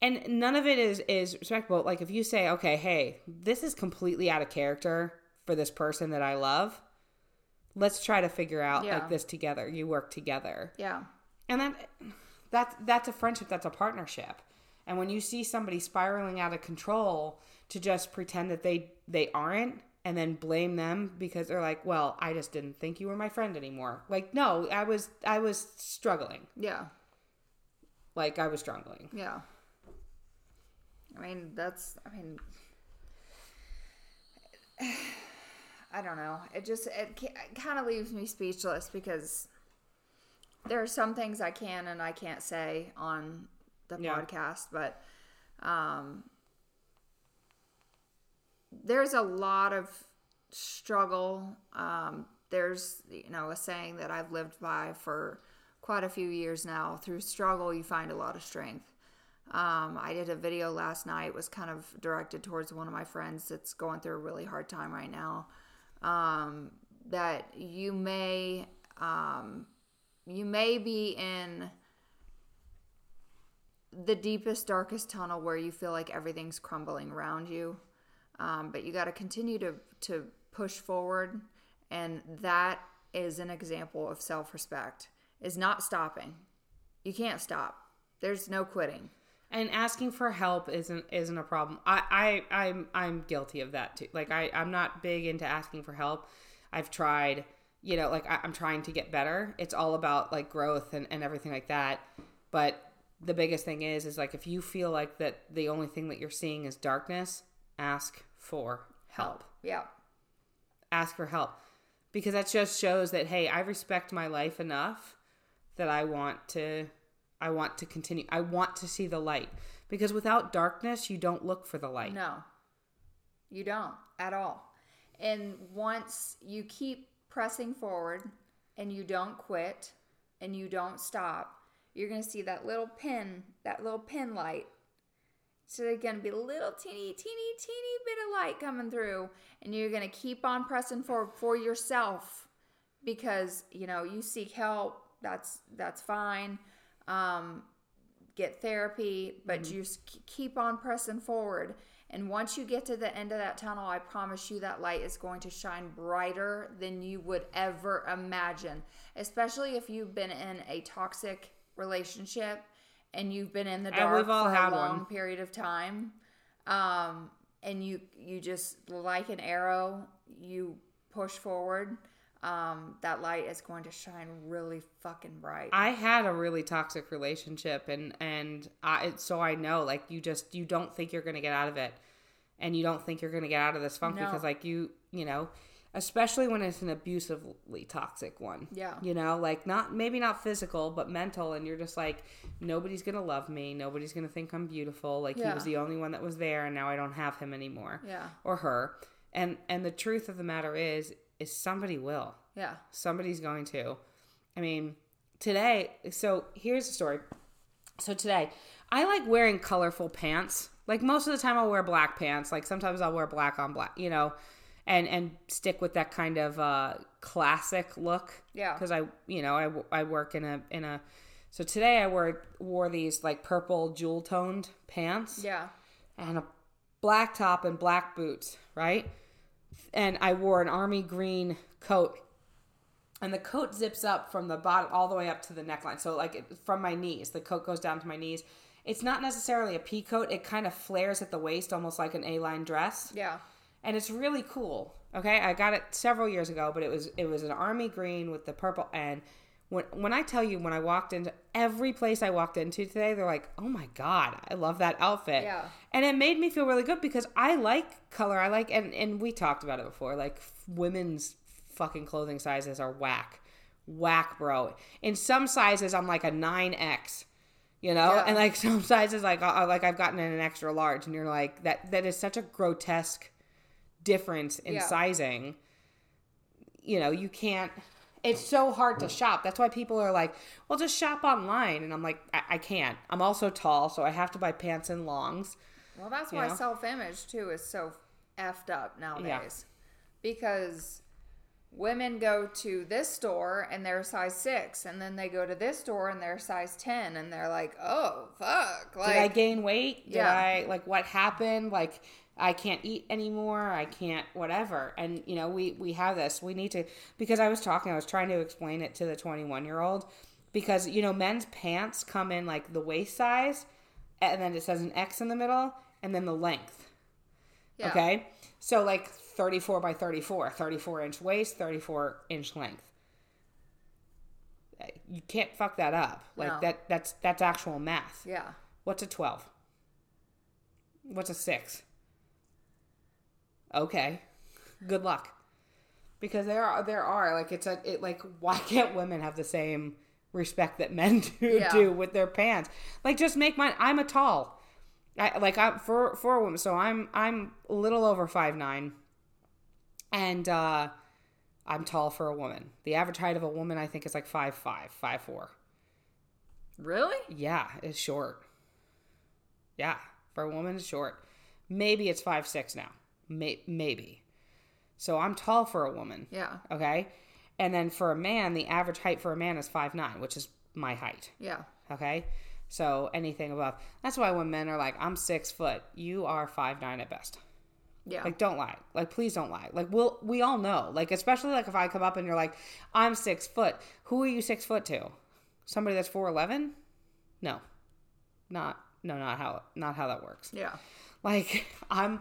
And none of it is, is respectable. Like if you say, okay, hey, this is completely out of character for this person that I love. Let's try to figure out, yeah, like this together. You work together. Yeah. And then that's, that's a friendship. That's a partnership. And when you see somebody spiraling out of control to just pretend that they, they aren't, and then blame them because they're like, well, I just didn't think you were my friend anymore. Like, no, I was, I was struggling. Yeah. Like I was struggling. Yeah. I mean, that's, I mean, I don't know. It just, it, it kind of leaves me speechless, because there are some things I can and I can't say on the yeah. podcast, but um, there's a lot of struggle. Um, there's, you know, a saying that I've lived by for quite a few years now: through struggle, you find a lot of strength. Um, I did a video last night. It was kind of directed towards one of my friends that's going through a really hard time right now. Um, that you may, um, you may be in the deepest, darkest tunnel where you feel like everything's crumbling around you. Um, but you got to continue to, to push forward. And that is an example of self-respect, is not stopping. You can't stop. There's no quitting. And asking for help isn't isn't a problem. I, I, I'm I'm guilty of that too. Like I, I'm not big into asking for help. I've tried, you know, like I, I'm trying to get better. It's all about like growth and, and everything like that. But the biggest thing is, is like if you feel like that the only thing that you're seeing is darkness, ask for help. Yeah. Ask for help. Because that just shows that, hey, I respect my life enough that I want to... I want to continue. I want to see the light, because without darkness, you don't look for the light. No, you don't at all. And once you keep pressing forward and you don't quit and you don't stop, you're going to see that little pin, that little pin light. So there's going to be a little teeny, teeny, teeny bit of light coming through, and you're going to keep on pressing forward for yourself, because, you know, you seek help. That's, that's fine. Um, get therapy, but mm-hmm. you keep on pressing forward. And once you get to the end of that tunnel, I promise you that light is going to shine brighter than you would ever imagine, especially if you've been in a toxic relationship and you've been in the dark for a long one. period of time. Um, and you, you just, like an arrow, you push forward. Um, that light is going to shine really fucking bright. I had a really toxic relationship, and, and I, so I know, like, you just, you don't think you're going to get out of it, and you don't think you're going to get out of this funk, no. because, like, you, you know, especially when it's an abusively toxic one. Yeah. You know, like, not, maybe not physical, but mental, and you're just like, nobody's going to love me, nobody's going to think I'm beautiful, like, yeah. he was the only one that was there, and now I don't have him anymore. Yeah. Or her. And, and the truth of the matter is, is somebody will. Yeah. Somebody's going to. I mean, today, so here's the story. So today, I like wearing colorful pants. Like most of the time I'll wear black pants. Like sometimes I'll wear black on black, you know, and, and stick with that kind of uh, classic look. Yeah. Because I, you know, I, I work in a, in a, so today I wore, wore these like purple jewel toned pants. Yeah. And a black top and black boots, right? And I wore an army green coat, and the coat zips up from the bottom all the way up to the neckline. So like it, from my knees, the coat goes down to my knees. It's not necessarily a pea coat. It kind of flares at the waist, almost like an A-line dress. Yeah. And it's really cool. Okay. I got it several years ago, but it was, it was an army green with the purple, and When when I tell you, when I walked into every place I walked into today, they're like, oh my God, I love that outfit. Yeah. And it made me feel really good because I like color. I like, and, and we talked about it before, like women's fucking clothing sizes are whack. Whack, bro. In some sizes, I'm like a nine X, you know? Yeah. And like some sizes, like, I, like I've gotten in an extra large. And you're like, that that is such a grotesque difference in yeah. sizing. You know, you can't... It's so hard to shop. That's why people are like, well, just shop online. And I'm like, I, I can't. I'm also tall, so I have to buy pants and longs. Well, that's why know? self-image, too, is so effed up nowadays. Yeah. Because women go to this store, and they're size six. And then they go to this store, and they're size ten. And they're like, oh, fuck. Like, did I gain weight? Did yeah. I, like, what happened? Like... I can't eat anymore. I can't whatever. And, you know, we, we have this. We need to, because I was talking, I was trying to explain it to the twenty-one-year-old because, you know, men's pants come in like the waist size and then it says an X in the middle and then the length. Yeah. Okay? So like thirty-four by thirty-four, thirty-four inch waist, thirty-four inch length. You can't fuck that up. Like no. that that's that's actual math. Yeah. What's a twelve? What's a six? Okay, good luck, because there are there are like it's a it like why can't women have the same respect that men do yeah. do with their pants? Like just make mine. I'm a tall, I, like I'm for for a woman, so I'm I'm a little over five nine, and uh, I'm tall for a woman. The average height of a woman I think is like five five, five four. Really? Yeah, it's short. Yeah, for a woman it's short. Maybe it's five six now. Maybe. So I'm tall for a woman. Yeah. Okay. And then for a man, the average height for a man is five nine, which is my height. Yeah. Okay. So anything above. That's why when men are like, I'm six foot, you are five nine at best. Yeah. Like, don't lie. Like, please don't lie. Like, we'll, we all know. Like, especially like if I come up and you're like, I'm six foot. Who are you six foot to? Somebody that's four eleven? No. Not, no, not how, not how that works. Yeah. Like, I'm...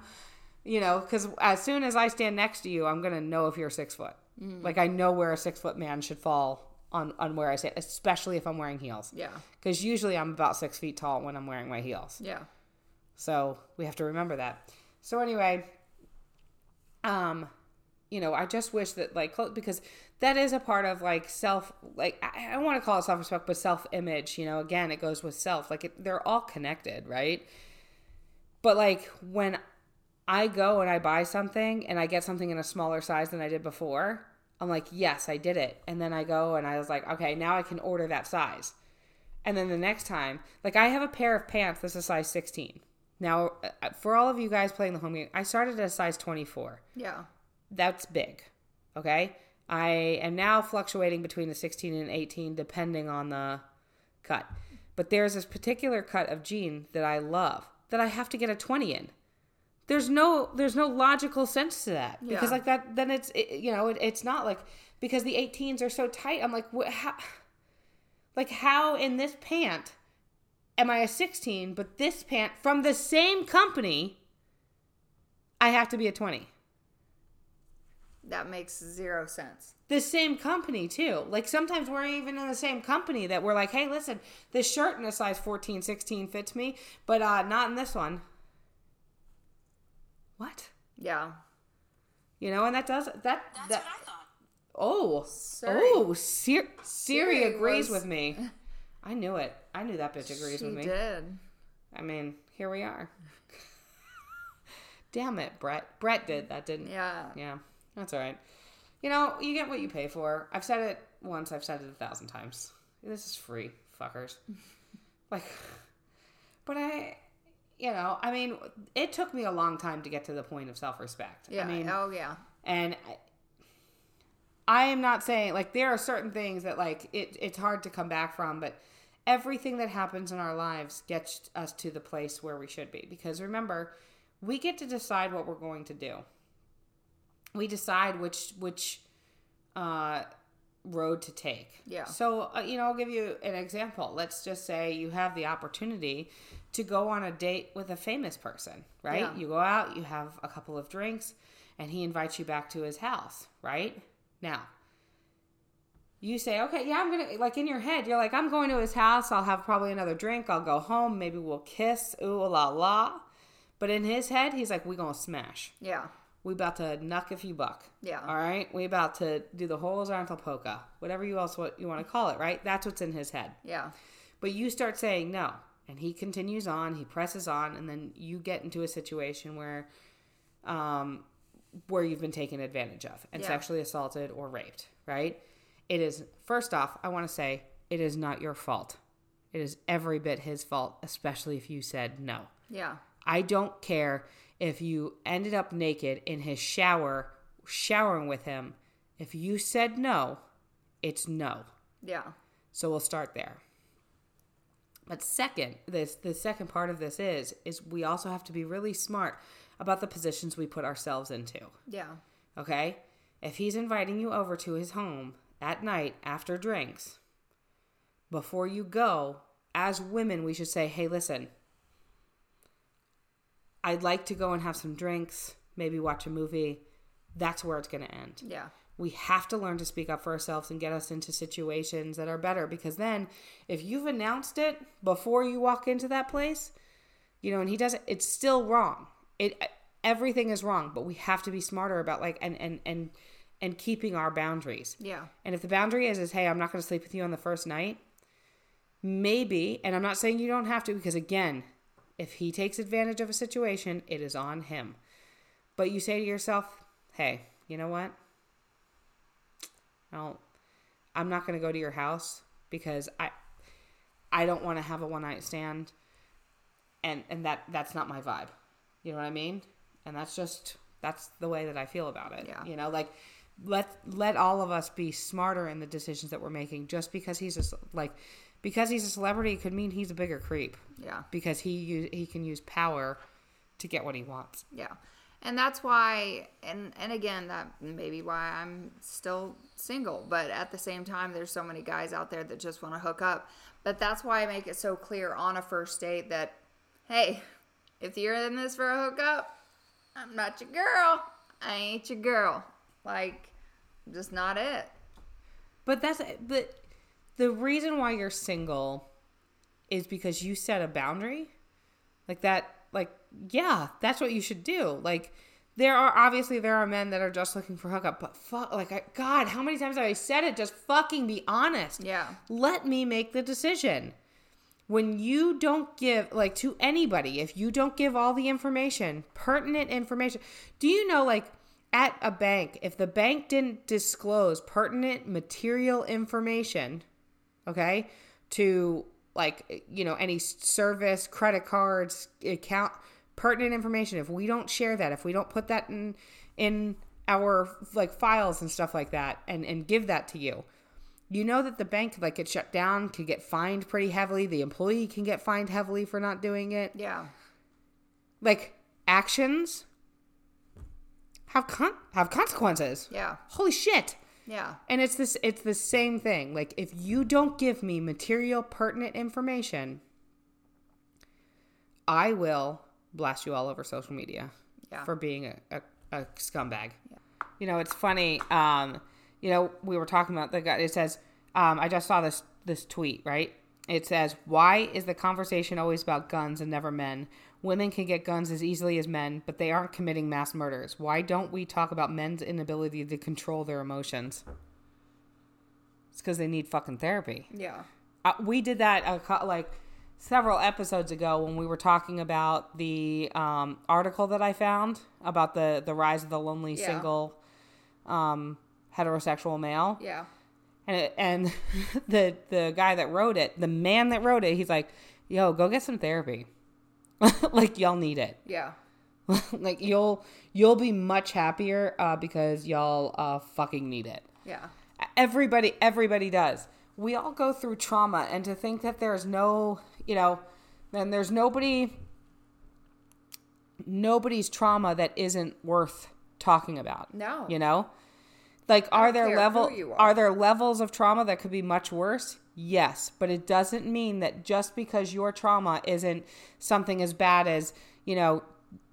You know, because as soon as I stand next to you, I'm going to know if you're six foot. Mm. Like, I know where a six foot man should fall on, on where I stand, especially if I'm wearing heels. Yeah. Because usually I'm about six feet tall when I'm wearing my heels. Yeah. So we have to remember that. So anyway, um, you know, I just wish that, like, because that is a part of, like, self, like, I don't want to call it self-respect, but self-image, you know, again, it goes with self. Like, it, they're all connected, right? But, like, when I go and I buy something and I get something in a smaller size than I did before, I'm like, yes, I did it. And then I go and I was like, okay, now I can order that size. And then the next time, like I have a pair of pants that's a size sixteen. Now, for all of you guys playing the home game, I started at a size twenty-four. Yeah. That's big. Okay? I am now fluctuating between a sixteen and eighteen depending on the cut. But there's this particular cut of jean that I love that I have to get a twenty in. There's no there's no logical sense to that because yeah. like that then it's it, you know it, it's not like because the eighteens are so tight. I'm like wh- how like how in this pant am I a sixteen but this pant from the same company I have to be a twenty. That makes zero sense. The same company too. Like sometimes we're even in the same company that we're like, hey, listen, this shirt in a size fourteen, sixteen fits me, but uh, not in this one. What? Yeah. You know, and that does that. That's that, what I thought. Oh, Siri. oh, Siri, Siri, Siri agrees was... with me. I knew it. I knew that bitch agrees she with me. She did. I mean, here we are. Damn it, Brett. Brett did that, didn't? Yeah. Yeah. That's all right. You know, you get what you pay for. I've said it once. I've said it a thousand times. This is free, fuckers. Like, but I. You know, I mean, it took me a long time to get to the point of self-respect. Yeah. I mean, oh, yeah. And I, I am not saying, like, there are certain things that, like, it, it's hard to come back from, but everything that happens in our lives gets us to the place where we should be. Because remember, we get to decide what we're going to do. We decide which, which uh, road to take. Yeah. So, uh, you know, I'll give you an example. Let's just say you have the opportunity to go on a date with a famous person, right? Yeah. You go out, you have a couple of drinks, and he invites you back to his house, right? Now, you say, okay, yeah, I'm going to, like in your head, you're like, I'm going to his house. I'll have probably another drink. I'll go home. Maybe we'll kiss. Ooh, la, la. But in his head, he's like, we going to smash. Yeah. We about to knuck if you buck. Yeah. All right? We about to do the whole horizontal polka. Whatever you else what you want to call it, right? That's what's in his head. Yeah. But you start saying no. And he continues on. He presses on. And then you get into a situation where um, where you've been taken advantage of and yeah. sexually assaulted or raped, right? It is, first off, I want to say, it is not your fault. It is every bit his fault, especially if you said no. Yeah. I don't care if you ended up naked in his shower, showering with him. If you said no, it's no. Yeah. So we'll start there. But second, this the second part of this is, is we also have to be really smart about the positions we put ourselves into. Yeah. Okay? If he's inviting you over to his home at night after drinks, before you go, as women, we should say, hey, listen, I'd like to go and have some drinks, maybe watch a movie. That's where it's going to end. Yeah. We have to learn to speak up for ourselves and get us into situations that are better. Because then if you've announced it before you walk into that place, you know, and he does it, it's still wrong. It everything is wrong, but we have to be smarter about like and and and, and keeping our boundaries. Yeah. And if the boundary is, is, hey, I'm not going to sleep with you on the first night, maybe, and I'm not saying you don't have to, because again, if he takes advantage of a situation, it is on him. But you say to yourself, hey, you know what? I don't, I'm not going to go to your house because I I don't want to have a one-night stand. And and that that's not my vibe. You know what I mean? And that's just, that's the way that I feel about it. Yeah. You know, like, let let all of us be smarter in the decisions that we're making. Just because he's just like... Because he's a celebrity could mean he's a bigger creep. Yeah. Because he he can use power to get what he wants. Yeah. And that's why, and, and again, that may be why I'm still single. But at the same time, there's so many guys out there that just want to hook up. But that's why I make it so clear on a first date that, hey, if you're in this for a hookup, I'm not your girl. I ain't your girl. Like, I'm just not it. But that's, but... The reason why you're single is because you set a boundary like that. Like, yeah, that's what you should do. Like, there are obviously there are men that are just looking for hookup, but fuck, like, I, God, how many times have I said it? Just fucking be honest. Yeah. Let me make the decision. When you don't give, like, to anybody, if you don't give all the information, pertinent information, do you know, like, at a bank, if the bank didn't disclose pertinent material information, okay, to, like, you know, any service, credit cards, account, pertinent information. If we don't share that, if we don't put that in in our, like, files and stuff like that and, and give that to you, you know that the bank could, like, get shut down, could get fined pretty heavily. The employee can get fined heavily for not doing it. Yeah. Like, actions have con- have consequences. Yeah. Holy shit. Yeah. And it's this it's the same thing. Like, if you don't give me material pertinent information, I will blast you all over social media yeah. for being a, a, a scumbag. Yeah. You know, it's funny. Um, you know, we were talking about the guy. It says, um, I just saw this this tweet, right? It says, why is the conversation always about guns and never men? Women can get guns as easily as men, but they aren't committing mass murders. Why don't we talk about men's inability to control their emotions? It's because they need fucking therapy. Yeah. Uh, we did that uh, like several episodes ago when we were talking about the um, article that I found about the, the rise of the lonely yeah. single um, heterosexual male. Yeah. And it, and the the guy that wrote it, the man that wrote it, he's like, yo, go get some therapy. Like, y'all need it. Yeah. Like, you'll you'll be much happier uh, because y'all uh, fucking need it. Yeah. Everybody, everybody does. We all go through trauma, and to think that there's no, you know, then there's nobody, nobody's trauma that isn't worth talking about. No. You know? Like, are there level are. are there levels of trauma that could be much worse? Yes, but it doesn't mean that just because your trauma isn't something as bad as, you know,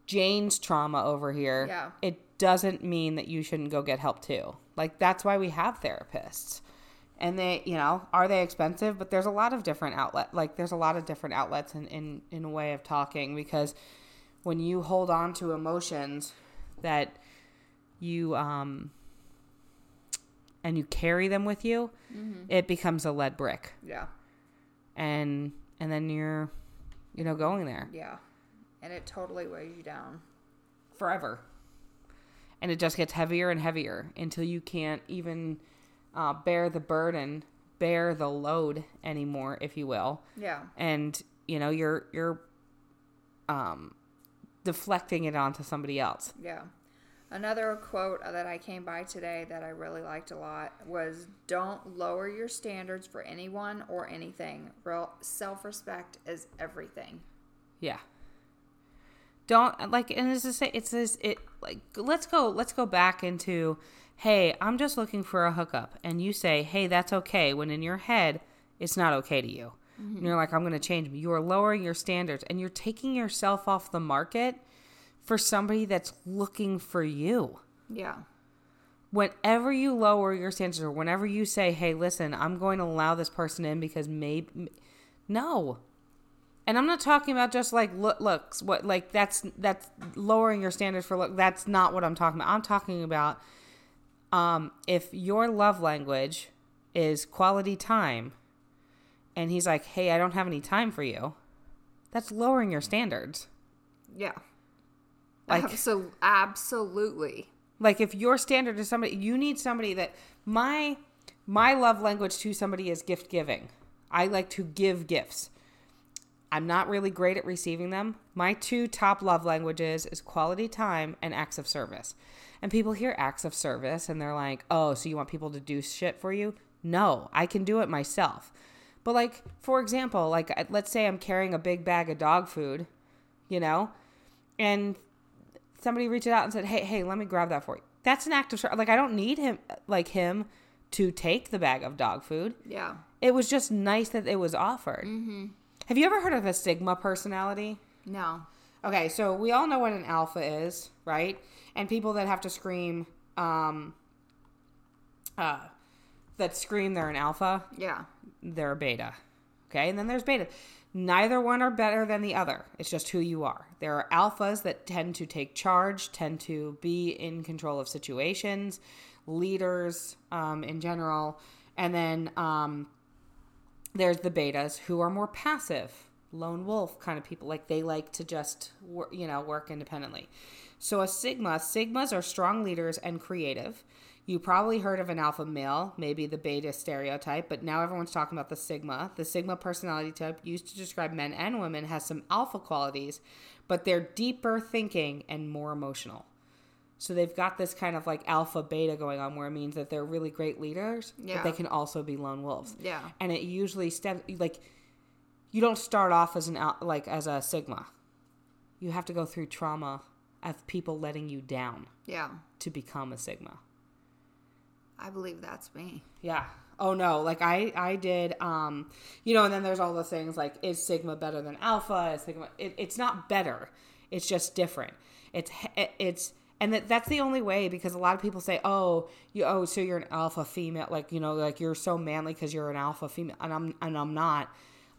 Jane's trauma over here, yeah. it doesn't mean that you shouldn't go get help too. Like, that's why we have therapists. and they, you know, are they expensive? But there's a lot of different outlet, like there's a lot of different outlets in, in, in a way of talking, because when you hold on to emotions that you, um, and you carry them with you, mm-hmm. it becomes a lead brick. Yeah. And, and then you're, you know, going there. Yeah. And it totally weighs you down. Forever. And it just gets heavier and heavier until you can't even uh, bear the burden, bear the load anymore, if you will. Yeah. And, you know, you're, you're, um, deflecting it onto somebody else. Yeah. Another quote that I came by today that I really liked a lot was, don't lower your standards for anyone or anything. Real self-respect is everything. Yeah. Don't, like, and it's just, it's just, it, like, let's go, let's go back into, hey, I'm just looking for a hookup. And you say, hey, that's okay. When in your head, it's not okay to you. Mm-hmm. And you're like, I'm going to change. You are lowering your standards and you're taking yourself off the market for somebody that's looking for you. Yeah. Whenever you lower your standards or whenever you say, hey, listen, I'm going to allow this person in because maybe, no. And I'm not talking about just like look, looks, what, like that's, that's lowering your standards for look. That's not what I'm talking about. I'm talking about, um, if your love language is quality time and he's like, hey, I don't have any time for you. That's lowering your standards. Yeah. Like, Absol- absolutely. Like if your standard is somebody, you need somebody that my, my love language to somebody is gift giving. I like to give gifts. I'm not really great at receiving them. My two top love languages is quality time and acts of service. And people hear acts of service and they're like, oh, so you want people to do shit for you? No, I can do it myself. But like, for example, like let's say I'm carrying a big bag of dog food, you know, and somebody reached out and said, hey, hey, let me grab that for you. That's an act of service. Like, I don't need him, like him to take the bag of dog food. Yeah. It was just nice that it was offered. Mm-hmm. Have you ever heard of a Sigma personality? No. Okay. So we all know what an alpha is, right? And people that have to scream, um, uh, that scream they're an alpha. Yeah. They're a beta. Okay. And then there's beta. Neither one are better than the other. It's just who you are. There are alphas that tend to take charge, tend to be in control of situations, leaders um, in general. And then um, there's the betas who are more passive, lone wolf kind of people. Like they like to just, wor- you know, work independently. So a sigma, sigmas are strong leaders and creative. You probably heard of an alpha male, maybe the beta stereotype, but now everyone's talking about the sigma. The sigma personality type used to describe men and women has some alpha qualities, but they're deeper thinking and more emotional. So they've got this kind of like alpha beta going on where it means that they're really great leaders, yeah. but they can also be lone wolves. Yeah. And it usually stems, like you don't start off as an like as a sigma. You have to go through trauma of people letting you down. Yeah. To become a sigma. I believe that's me. Yeah. Oh, no. Like, I, I did, um, you know, and then there's all the things like, is sigma better than alpha? Is sigma, it, it's not better. It's just different. It's, it's, and that, that's the only way, because a lot of people say, oh, you, oh, so you're an alpha female. Like, you know, like you're so manly because you're an alpha female. And I'm, and I'm not.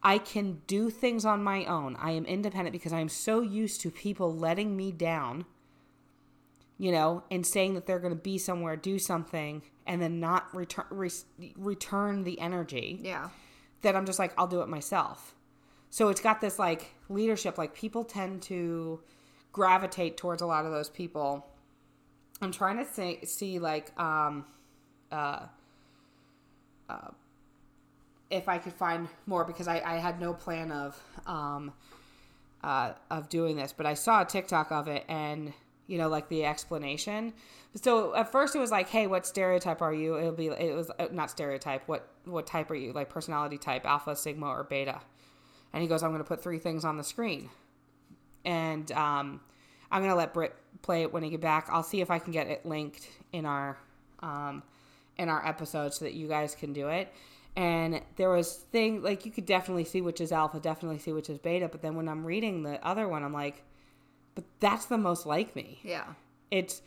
I can do things on my own. I am independent because I'm so used to people letting me down, you know, and saying that they're going to be somewhere, do something, and then not return re- return the energy. Yeah. That I'm just like, I'll do it myself. So it's got this, like, leadership. Like, people tend to gravitate towards a lot of those people. I'm trying to say, see, like, um, uh, uh, if I could find more, because I, I had no plan of, um, uh, of doing this. But I saw a TikTok of it, and... you know, like the explanation. So at first it was like, hey, what stereotype are you? It'll be, it was not stereotype. What, what type are you? Like personality type, alpha, sigma, or beta. And he goes, I'm going to put three things on the screen. And, um, I'm going to let Britt play it when I get back. I'll see if I can get it linked in our, um, in our episode so that you guys can do it. And there was thing like, you could definitely see which is alpha, definitely see which is beta. But then when I'm reading the other one, I'm like, but that's the most like me. Yeah. It's,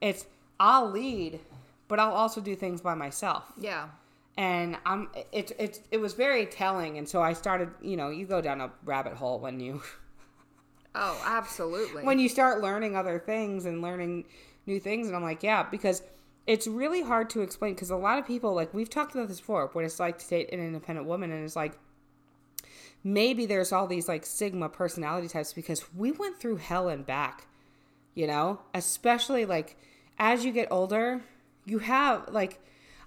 it's, I'll lead, but I'll also do things by myself. Yeah. And I'm it it it was very telling, and so I started, you know, you go down a rabbit hole when you Oh, absolutely. When you start learning other things and learning new things, and I'm like, yeah, because it's really hard to explain, because a lot of people, like, we've talked about this before, what it's like to date an independent woman, and it's like, maybe there's all these, like, sigma personality types, because we went through hell and back, you know? Especially, like, as you get older, you have, like,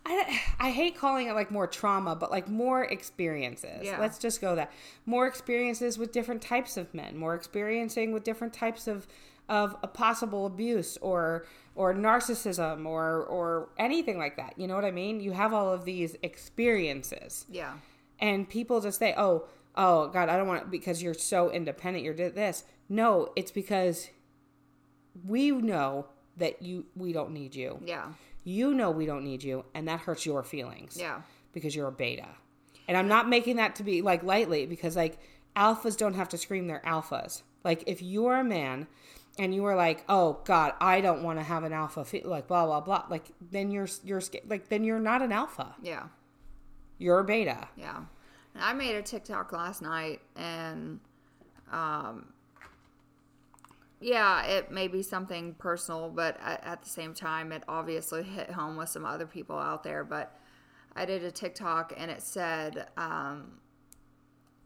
I, I hate calling it, like, more trauma, but, like, more experiences. Yeah. Let's just go that. More experiences with different types of men. More experiencing with different types of of a possible abuse or or narcissism or or anything like that. You know what I mean? You have all of these experiences. Yeah. And people just say, oh, oh, God, I don't want it because you're so independent. You're this. No, it's because we know that you we don't need you. Yeah. You know we don't need you, and that hurts your feelings. Yeah. Because you're a beta. And I'm not making that to be, like, lightly, because, like, alphas don't have to scream they're alphas. Like, if you're a man and you are like, oh, God, I don't want to have an alpha, fe-, like, blah, blah, blah, like, then you're, you're, like, then you're not an alpha. Yeah. You're a beta. Yeah. And I made a TikTok last night, and, um, yeah, it may be something personal, but at the same time, it obviously hit home with some other people out there. But I did a TikTok, and it said, um,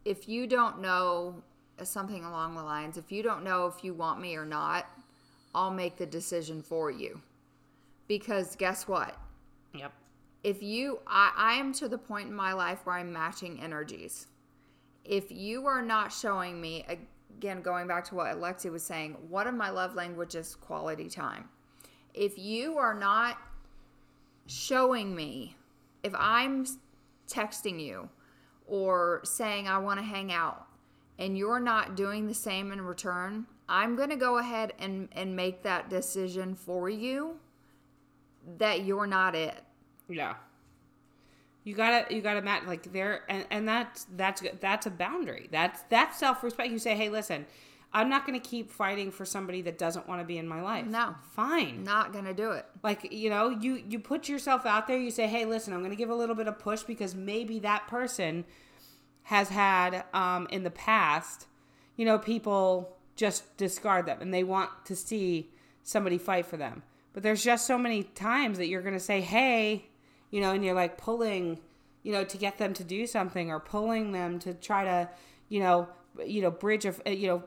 if you don't know, something along the lines, if you don't know if you want me or not, I'll make the decision for you. Because guess what? Yep. If you, I, I am to the point in my life where I'm matching energies. If you are not showing me a Again, going back to what Alexi was saying, one of my love languages is quality time. If you are not showing me, if I'm texting you or saying I want to hang out and you're not doing the same in return, I'm going to go ahead and, and make that decision for you that you're not it. Yeah. You gotta, you gotta match, like, there, and, and that's, that's, that's a boundary. That's, that's self-respect. You say, hey, listen, I'm not gonna keep fighting for somebody that doesn't want to be in my life. No. Fine. Not gonna do it. Like, you know, you, you put yourself out there, you say, hey, listen, I'm gonna give a little bit of push because maybe that person has had, um, in the past, you know, people just discard them and they want to see somebody fight for them. But there's just so many times that you're gonna say, hey, you know, and you're like pulling, you know, to get them to do something or pulling them to try to, you know, you know, bridge a, you know,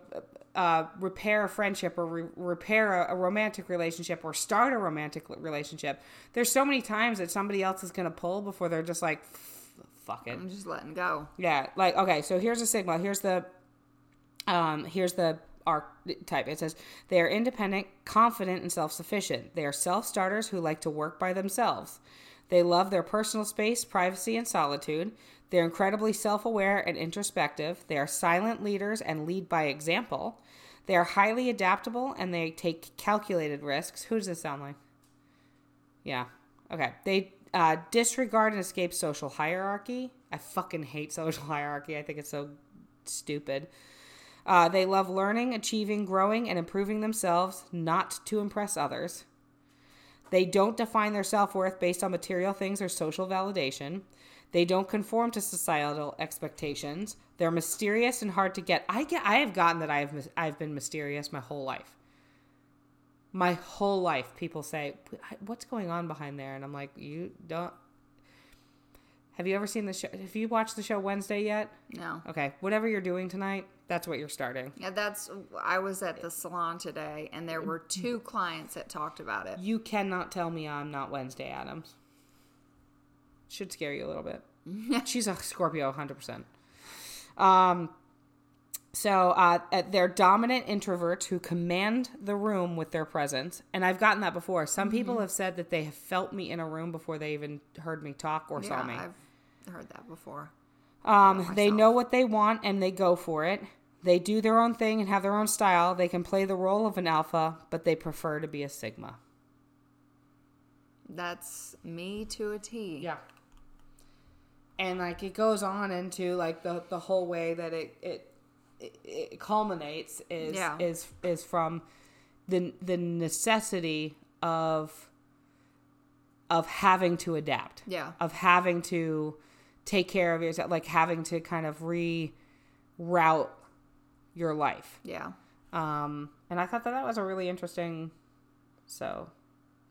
uh, repair a friendship or re- repair a, a romantic relationship or start a romantic relationship. There's so many times that somebody else is going to pull before they're just like, fuck it. I'm just letting go. Yeah. Like, okay, so here's a sigma. Here's the, um, here's the archetype. It says they are independent, confident, and self-sufficient. They are self-starters who like to work by themselves. They love their personal space, privacy, and solitude. They're incredibly self-aware and introspective. They are silent leaders and lead by example. They are highly adaptable, and they take calculated risks. Who does this sound like? Yeah. Okay. They uh, disregard and escape social hierarchy. I fucking hate social hierarchy. I think it's so stupid. Uh, they love learning, achieving, growing, and improving themselves, not to impress others. They don't define their self-worth based on material things or social validation. They don't conform to societal expectations. They're mysterious and hard to get. I get. I have gotten that I have. I've been mysterious my whole life. My whole life, people say, "What's going on behind there?" And I'm like, "You don't." Have you ever seen the show? Have you watched the show Wednesday yet? No. Okay. Whatever you're doing tonight, that's what you're starting. Yeah, that's, I was at the salon today, and there were two clients that talked about it. You cannot tell me I'm not Wednesday Addams. Should scare you a little bit. She's a Scorpio, one hundred percent. Um, so uh, they're dominant introverts who command the room with their presence. And I've gotten that before. Some mm-hmm. people have said that they have felt me in a room before they even heard me talk or yeah, saw me. I've heard that before. Um, they know what they want, and they go for it. They do their own thing and have their own style. They can play the role of an alpha, but they prefer to be a sigma. That's me to a T. Yeah. And, like, it goes on into, like, the, the whole way that it it, it, it culminates is, yeah. is is from the the necessity of of having to adapt. Yeah. Of having to take care of yourself, like having to kind of reroute your life. Yeah. Um, and I thought that that was a really interesting, so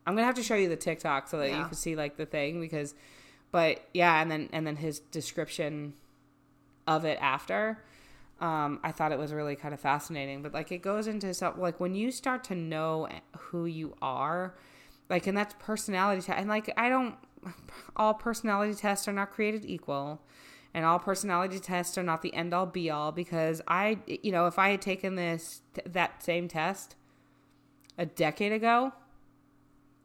I'm going to have to show you the TikTok so that yeah. you can see like the thing because, but yeah. And then, and then his description of it after, um, I thought it was really kind of fascinating, but like it goes into stuff like when you start to know who you are, like, and that's personality test. And like, I don't, all personality tests are not created equal. And all personality tests are not the end-all, be-all because I, you know, if I had taken this that same test a decade ago,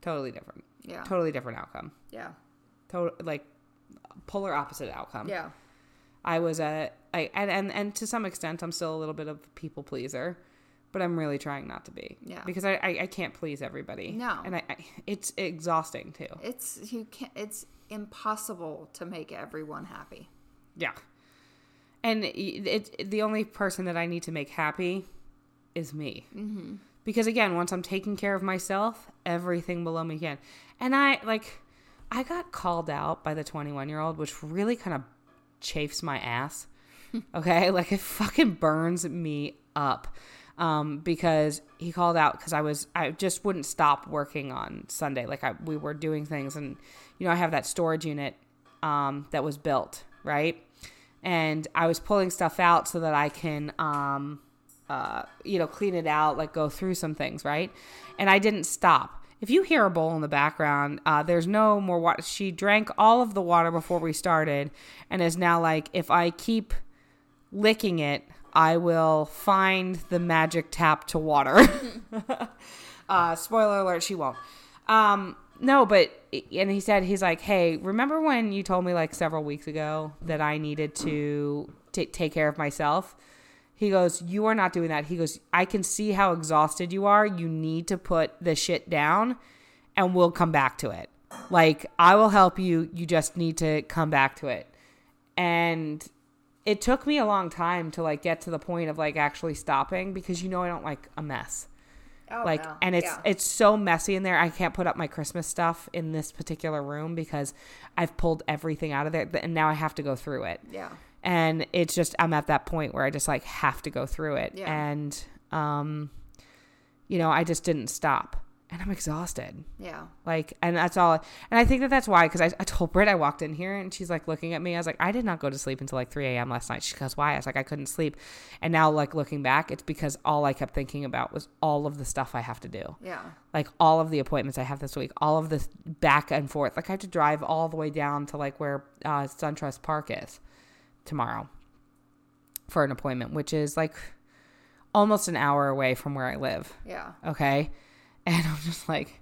totally different. Yeah. Totally different outcome. Yeah. Total, like, polar opposite outcome. Yeah. I was a, I, and, and, and to some extent, I'm still a little bit of a people pleaser, but I'm really trying not to be. Yeah. Because I, I, I can't please everybody. No. And I, I it's exhausting, too. It's, you can't, it's impossible to make everyone happy. Yeah. And it, it, the only person that I need to make happy is me. Mm-hmm. Because, again, once I'm taking care of myself, everything below me can. And I, like, I got called out by the twenty-one-year-old, which really kind of chafes my ass. Okay? Like, it fucking burns me up. Um, because he called out because I was, I just wouldn't stop working on Sunday. Like, I, we were doing things. And, you know, I have that storage unit um, that was built, right? And I was pulling stuff out so that I can, um, uh, you know, clean it out, like go through some things, right? And I didn't stop. If you hear a bowl in the background, uh, there's no more water. She drank all of the water before we started and is now like, if I keep licking it, I will find the magic tap to water. uh, spoiler alert, she won't. Um, No, but, and he said, he's like, hey, remember when you told me like several weeks ago that I needed to t- take care of myself? He goes, you are not doing that. He goes, I can see how exhausted you are. You need to put the shit down and we'll come back to it. Like, I will help you. You just need to come back to it. And it took me a long time to like get to the point of like actually stopping because, you know, I don't like a mess. Oh, like no. And it's yeah. it's so messy in there. I can't put up my Christmas stuff in this particular room because I've pulled everything out of there, and now I have to go through it. Yeah, and it's just I'm at that point where I just like have to go through it, yeah. and um, you know, I just didn't stop, and I'm exhausted. Yeah, like, and that's all. And I think that that's why because I, I told Britt I walked in here and she's like looking at me. I was like, I did not go to sleep until like three a.m. last night. She goes, why? I was like, I couldn't sleep. And now like looking back, it's because all I kept thinking about was all of the stuff I have to do. Yeah, like all of the appointments I have this week, all of this back and forth. Like I have to drive all the way down to like where uh, SunTrust Park is tomorrow for an appointment, which is like almost an hour away from where I live. Yeah. Okay. And I'm just like,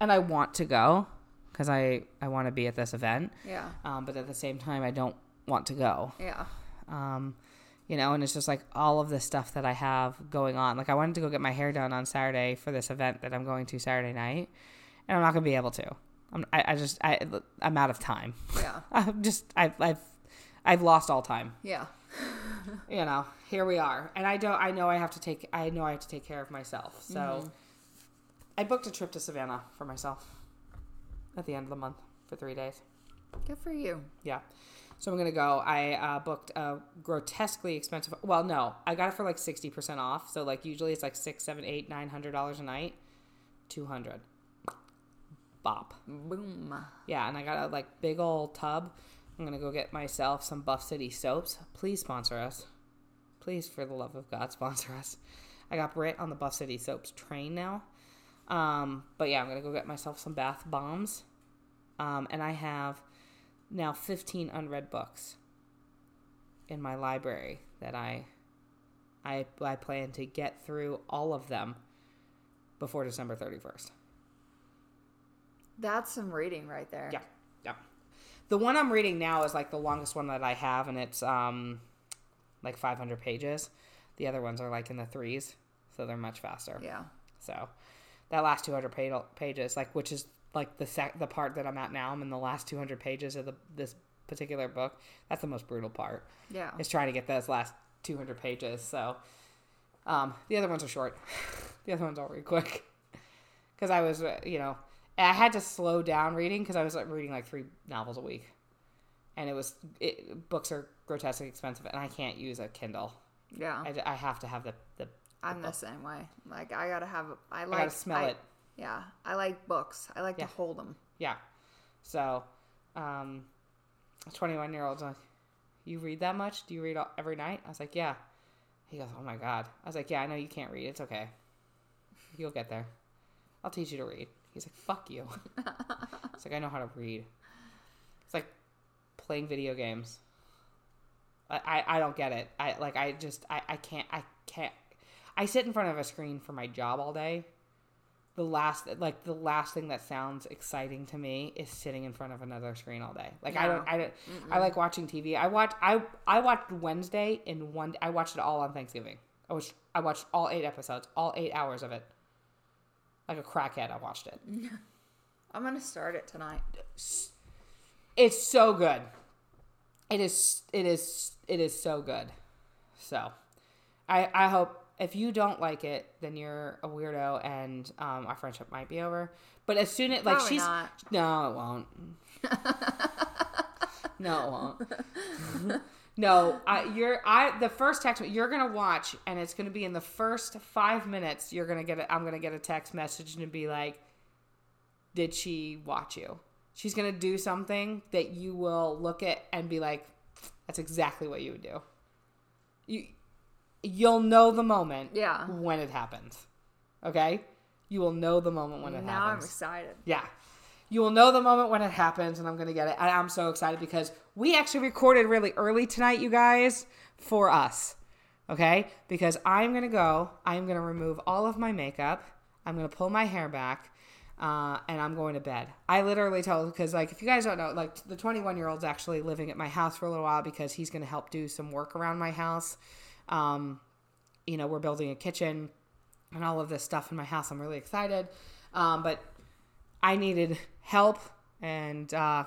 and I want to go because I, I want to be at this event. Yeah. Um, but at the same time, I don't want to go. Yeah. Um, you know, and it's just like all of the stuff that I have going on. Like I wanted to go get my hair done on Saturday for this event that I'm going to Saturday night. And I'm not going to be able to. I'm, I, I just, I, I'm out of time. Yeah. I'm just, I've, I've, I've lost all time. Yeah. You know, here we are. And I don't, I know I have to take, I know I have to take care of myself. So. Mm-hmm. I booked a trip to Savannah for myself at the end of the month for three days. Good for you. Yeah. So I'm going to go. I uh, booked a grotesquely expensive. Well, no. I got it for like sixty percent off. So like usually it's like six, seven, eight, nine hundred dollars a night. two hundred. Bop. Boom. Yeah. And I got a like big old tub. I'm going to go get myself some Buff City soaps. Please sponsor us. Please, for the love of God, sponsor us. I got Britt on the Buff City soaps train now. Um, but yeah, I'm going to go get myself some bath bombs. Um, and I have now fifteen unread books in my library that I, I, I plan to get through all of them before December thirty-first. That's some reading right there. Yeah. Yeah. The one I'm reading now is like the longest one that I have and it's, um, like five hundred pages. The other ones are like in the threes, so they're much faster. Yeah. So. That last two hundred pages, like, which is, like, the sec- the part that I'm at now. I'm in the last two hundred pages of the this particular book. That's the most brutal part. Yeah. Is trying to get those last two hundred pages. So, um, the other ones are short. The other ones I'll read quick. Because I was, you know, And I had to slow down reading because I was like reading like three novels a week, and it was it, books are grotesquely expensive, and I can't use a Kindle. Yeah, I, I have to have the. the, the I'm book. The same way. Like I gotta have. I like I gotta smell I, it. Yeah, I like books. I like yeah. to hold them. Yeah. So, um, a twenty-one-year-old's like, "You read that much? Do you read all, every night?" I was like, "Yeah." He goes, "Oh my god." I was like, "Yeah, I know you can't read. It's okay. You'll get there. I'll teach you to read." He's like, "Fuck you." It's like, I know how to read. It's like playing video games. I, I, I don't get it. I like I just I, I can't I can't I sit in front of a screen for my job all day. The last like the last thing that sounds exciting to me is sitting in front of another screen all day. Like no. I don't I don't Mm-mm. I like watching T V. I watch I I watched Wednesday in one I watched it all on Thanksgiving. I watched I watched all eight episodes, all eight hours of it. Like a crackhead, I watched it. I'm going to start it tonight. It's so good. It is, it is, it is so good. So, I I hope if you don't like it, then you're a weirdo and um, our friendship might be over. But as soon as, like, Probably she's... Not. No, it won't. No, it won't. No, I, you're, I, the first text, you're going to watch, and it's going to be in the first five minutes, you're going to get, a, I'm going to get a text message and be like, did she watch you? She's going to do something that you will look at and be like, that's exactly what you would do. You, you'll know the moment yeah. when it happens. Okay? You will know the moment when it now happens. Now I'm excited. Yeah. You will know the moment when it happens, and I'm going to get it. And I'm so excited because we actually recorded really early tonight, you guys, for us, okay? Because I'm going to go. I'm going to remove all of my makeup. I'm going to pull my hair back, uh, and I'm going to bed. I literally told, because, like, if you guys don't know, like, the twenty-one-year-old's actually living at my house for a little while because he's going to help do some work around my house. Um, you know, we're building a kitchen and all of this stuff in my house. I'm really excited, um, but I needed help, and uh,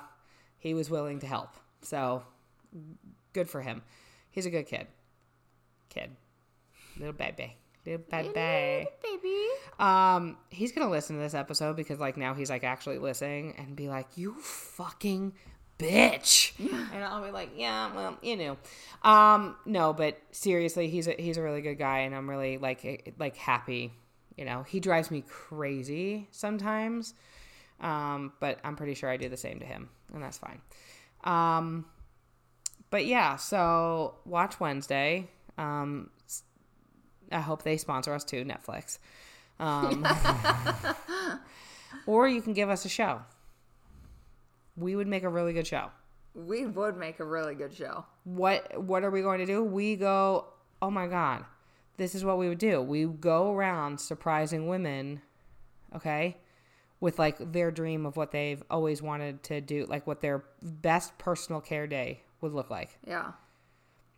he was willing to help. So, good for him. He's a good kid. Kid. Little baby. Little baby. Little baby. Um, he's going to listen to this episode because, like, now he's, like, actually listening and be like, you fucking bitch. And I'll be like, yeah, well, you know. Um, no, but seriously, he's a, he's a really good guy, and I'm really, like, like happy. You know, he drives me crazy sometimes. Um, but I'm pretty sure I do the same to him, and that's fine. Um, but yeah, so watch Wednesday. Um, I hope they sponsor us too, Netflix. Um, or you can give us a show. We would make a really good show. We would make a really good show. What, what are we going to do? We go, oh my God, this is what we would do. We go around surprising women. Okay. With, like, their dream of what they've always wanted to do, like, what their best personal care day would look like. Yeah.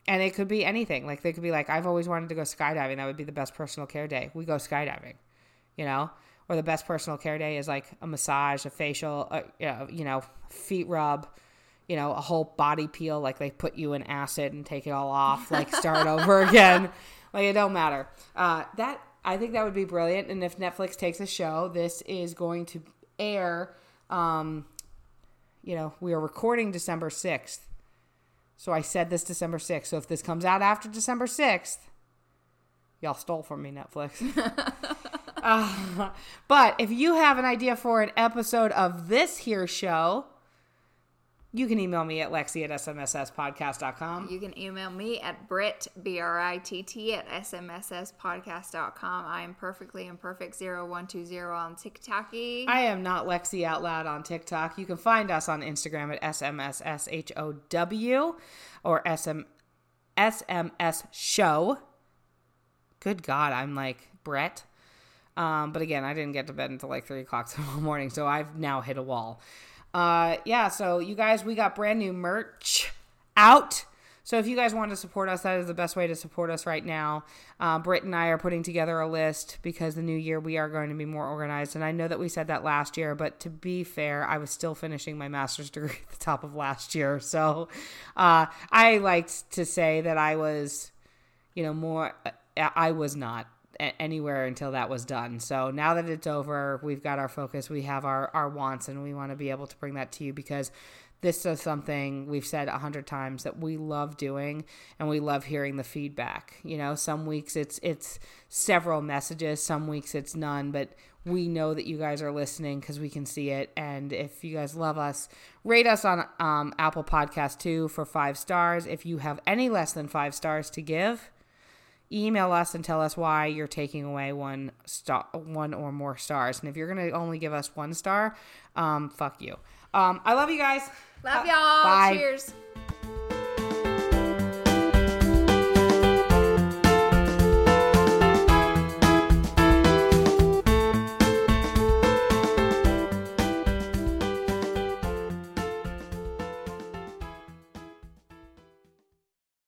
And it could be anything. Like, they could be like, I've always wanted to go skydiving. That would be the best personal care day. We go skydiving, you know? Or the best personal care day is, like, a massage, a facial, a, you know, you know, feet rub, you know, a whole body peel. Like, they put you in acid and take it all off, like, start over again. Like, it don't matter. Uh, that... I think that would be brilliant. And if Netflix takes a show, this is going to air. Um, you know, we are recording December sixth. So I said this December sixth. So if this comes out after December sixth, y'all stole from me, Netflix. uh, but if you have an idea for an episode of this here show, you can email me at Lexi at S M S S podcast dot com. You can email me at Britt, B R I T T, at S M S S podcast dot com. I am perfectly imperfect zero one two zero on TikTok. I am not Lexi Out Loud on TikTok. You can find us on Instagram at S M S S H O W or S M S S Show. Good God, I'm like Brett. Um, but again, I didn't get to bed until like three o'clock tomorrow morning, so I've now hit a wall. Uh, yeah, so you guys, we got brand new merch out. So if you guys want to support us, that is the best way to support us right now. Uh, Britt and I are putting together a list because the new year we are going to be more organized. And I know that we said that last year, but to be fair, I was still finishing my master's degree at the top of last year. So uh, I liked to say that I was, you know, more, I was not anywhere until that was done. So now that it's over, we've got our focus, we have our, our wants, and we want to be able to bring that to you because this is something we've said a hundred times that we love doing, and we love hearing the feedback. You know, some weeks it's it's several messages, some weeks it's none, but we know that you guys are listening because we can see it. And if you guys love us, rate us on um, Apple Podcasts too for five stars. If you have any less than five stars to give, email us and tell us why you're taking away one star, one or more stars. And if you're going to only give us one star, um, fuck you. Um, I love you guys. Love y'all. Bye. Cheers.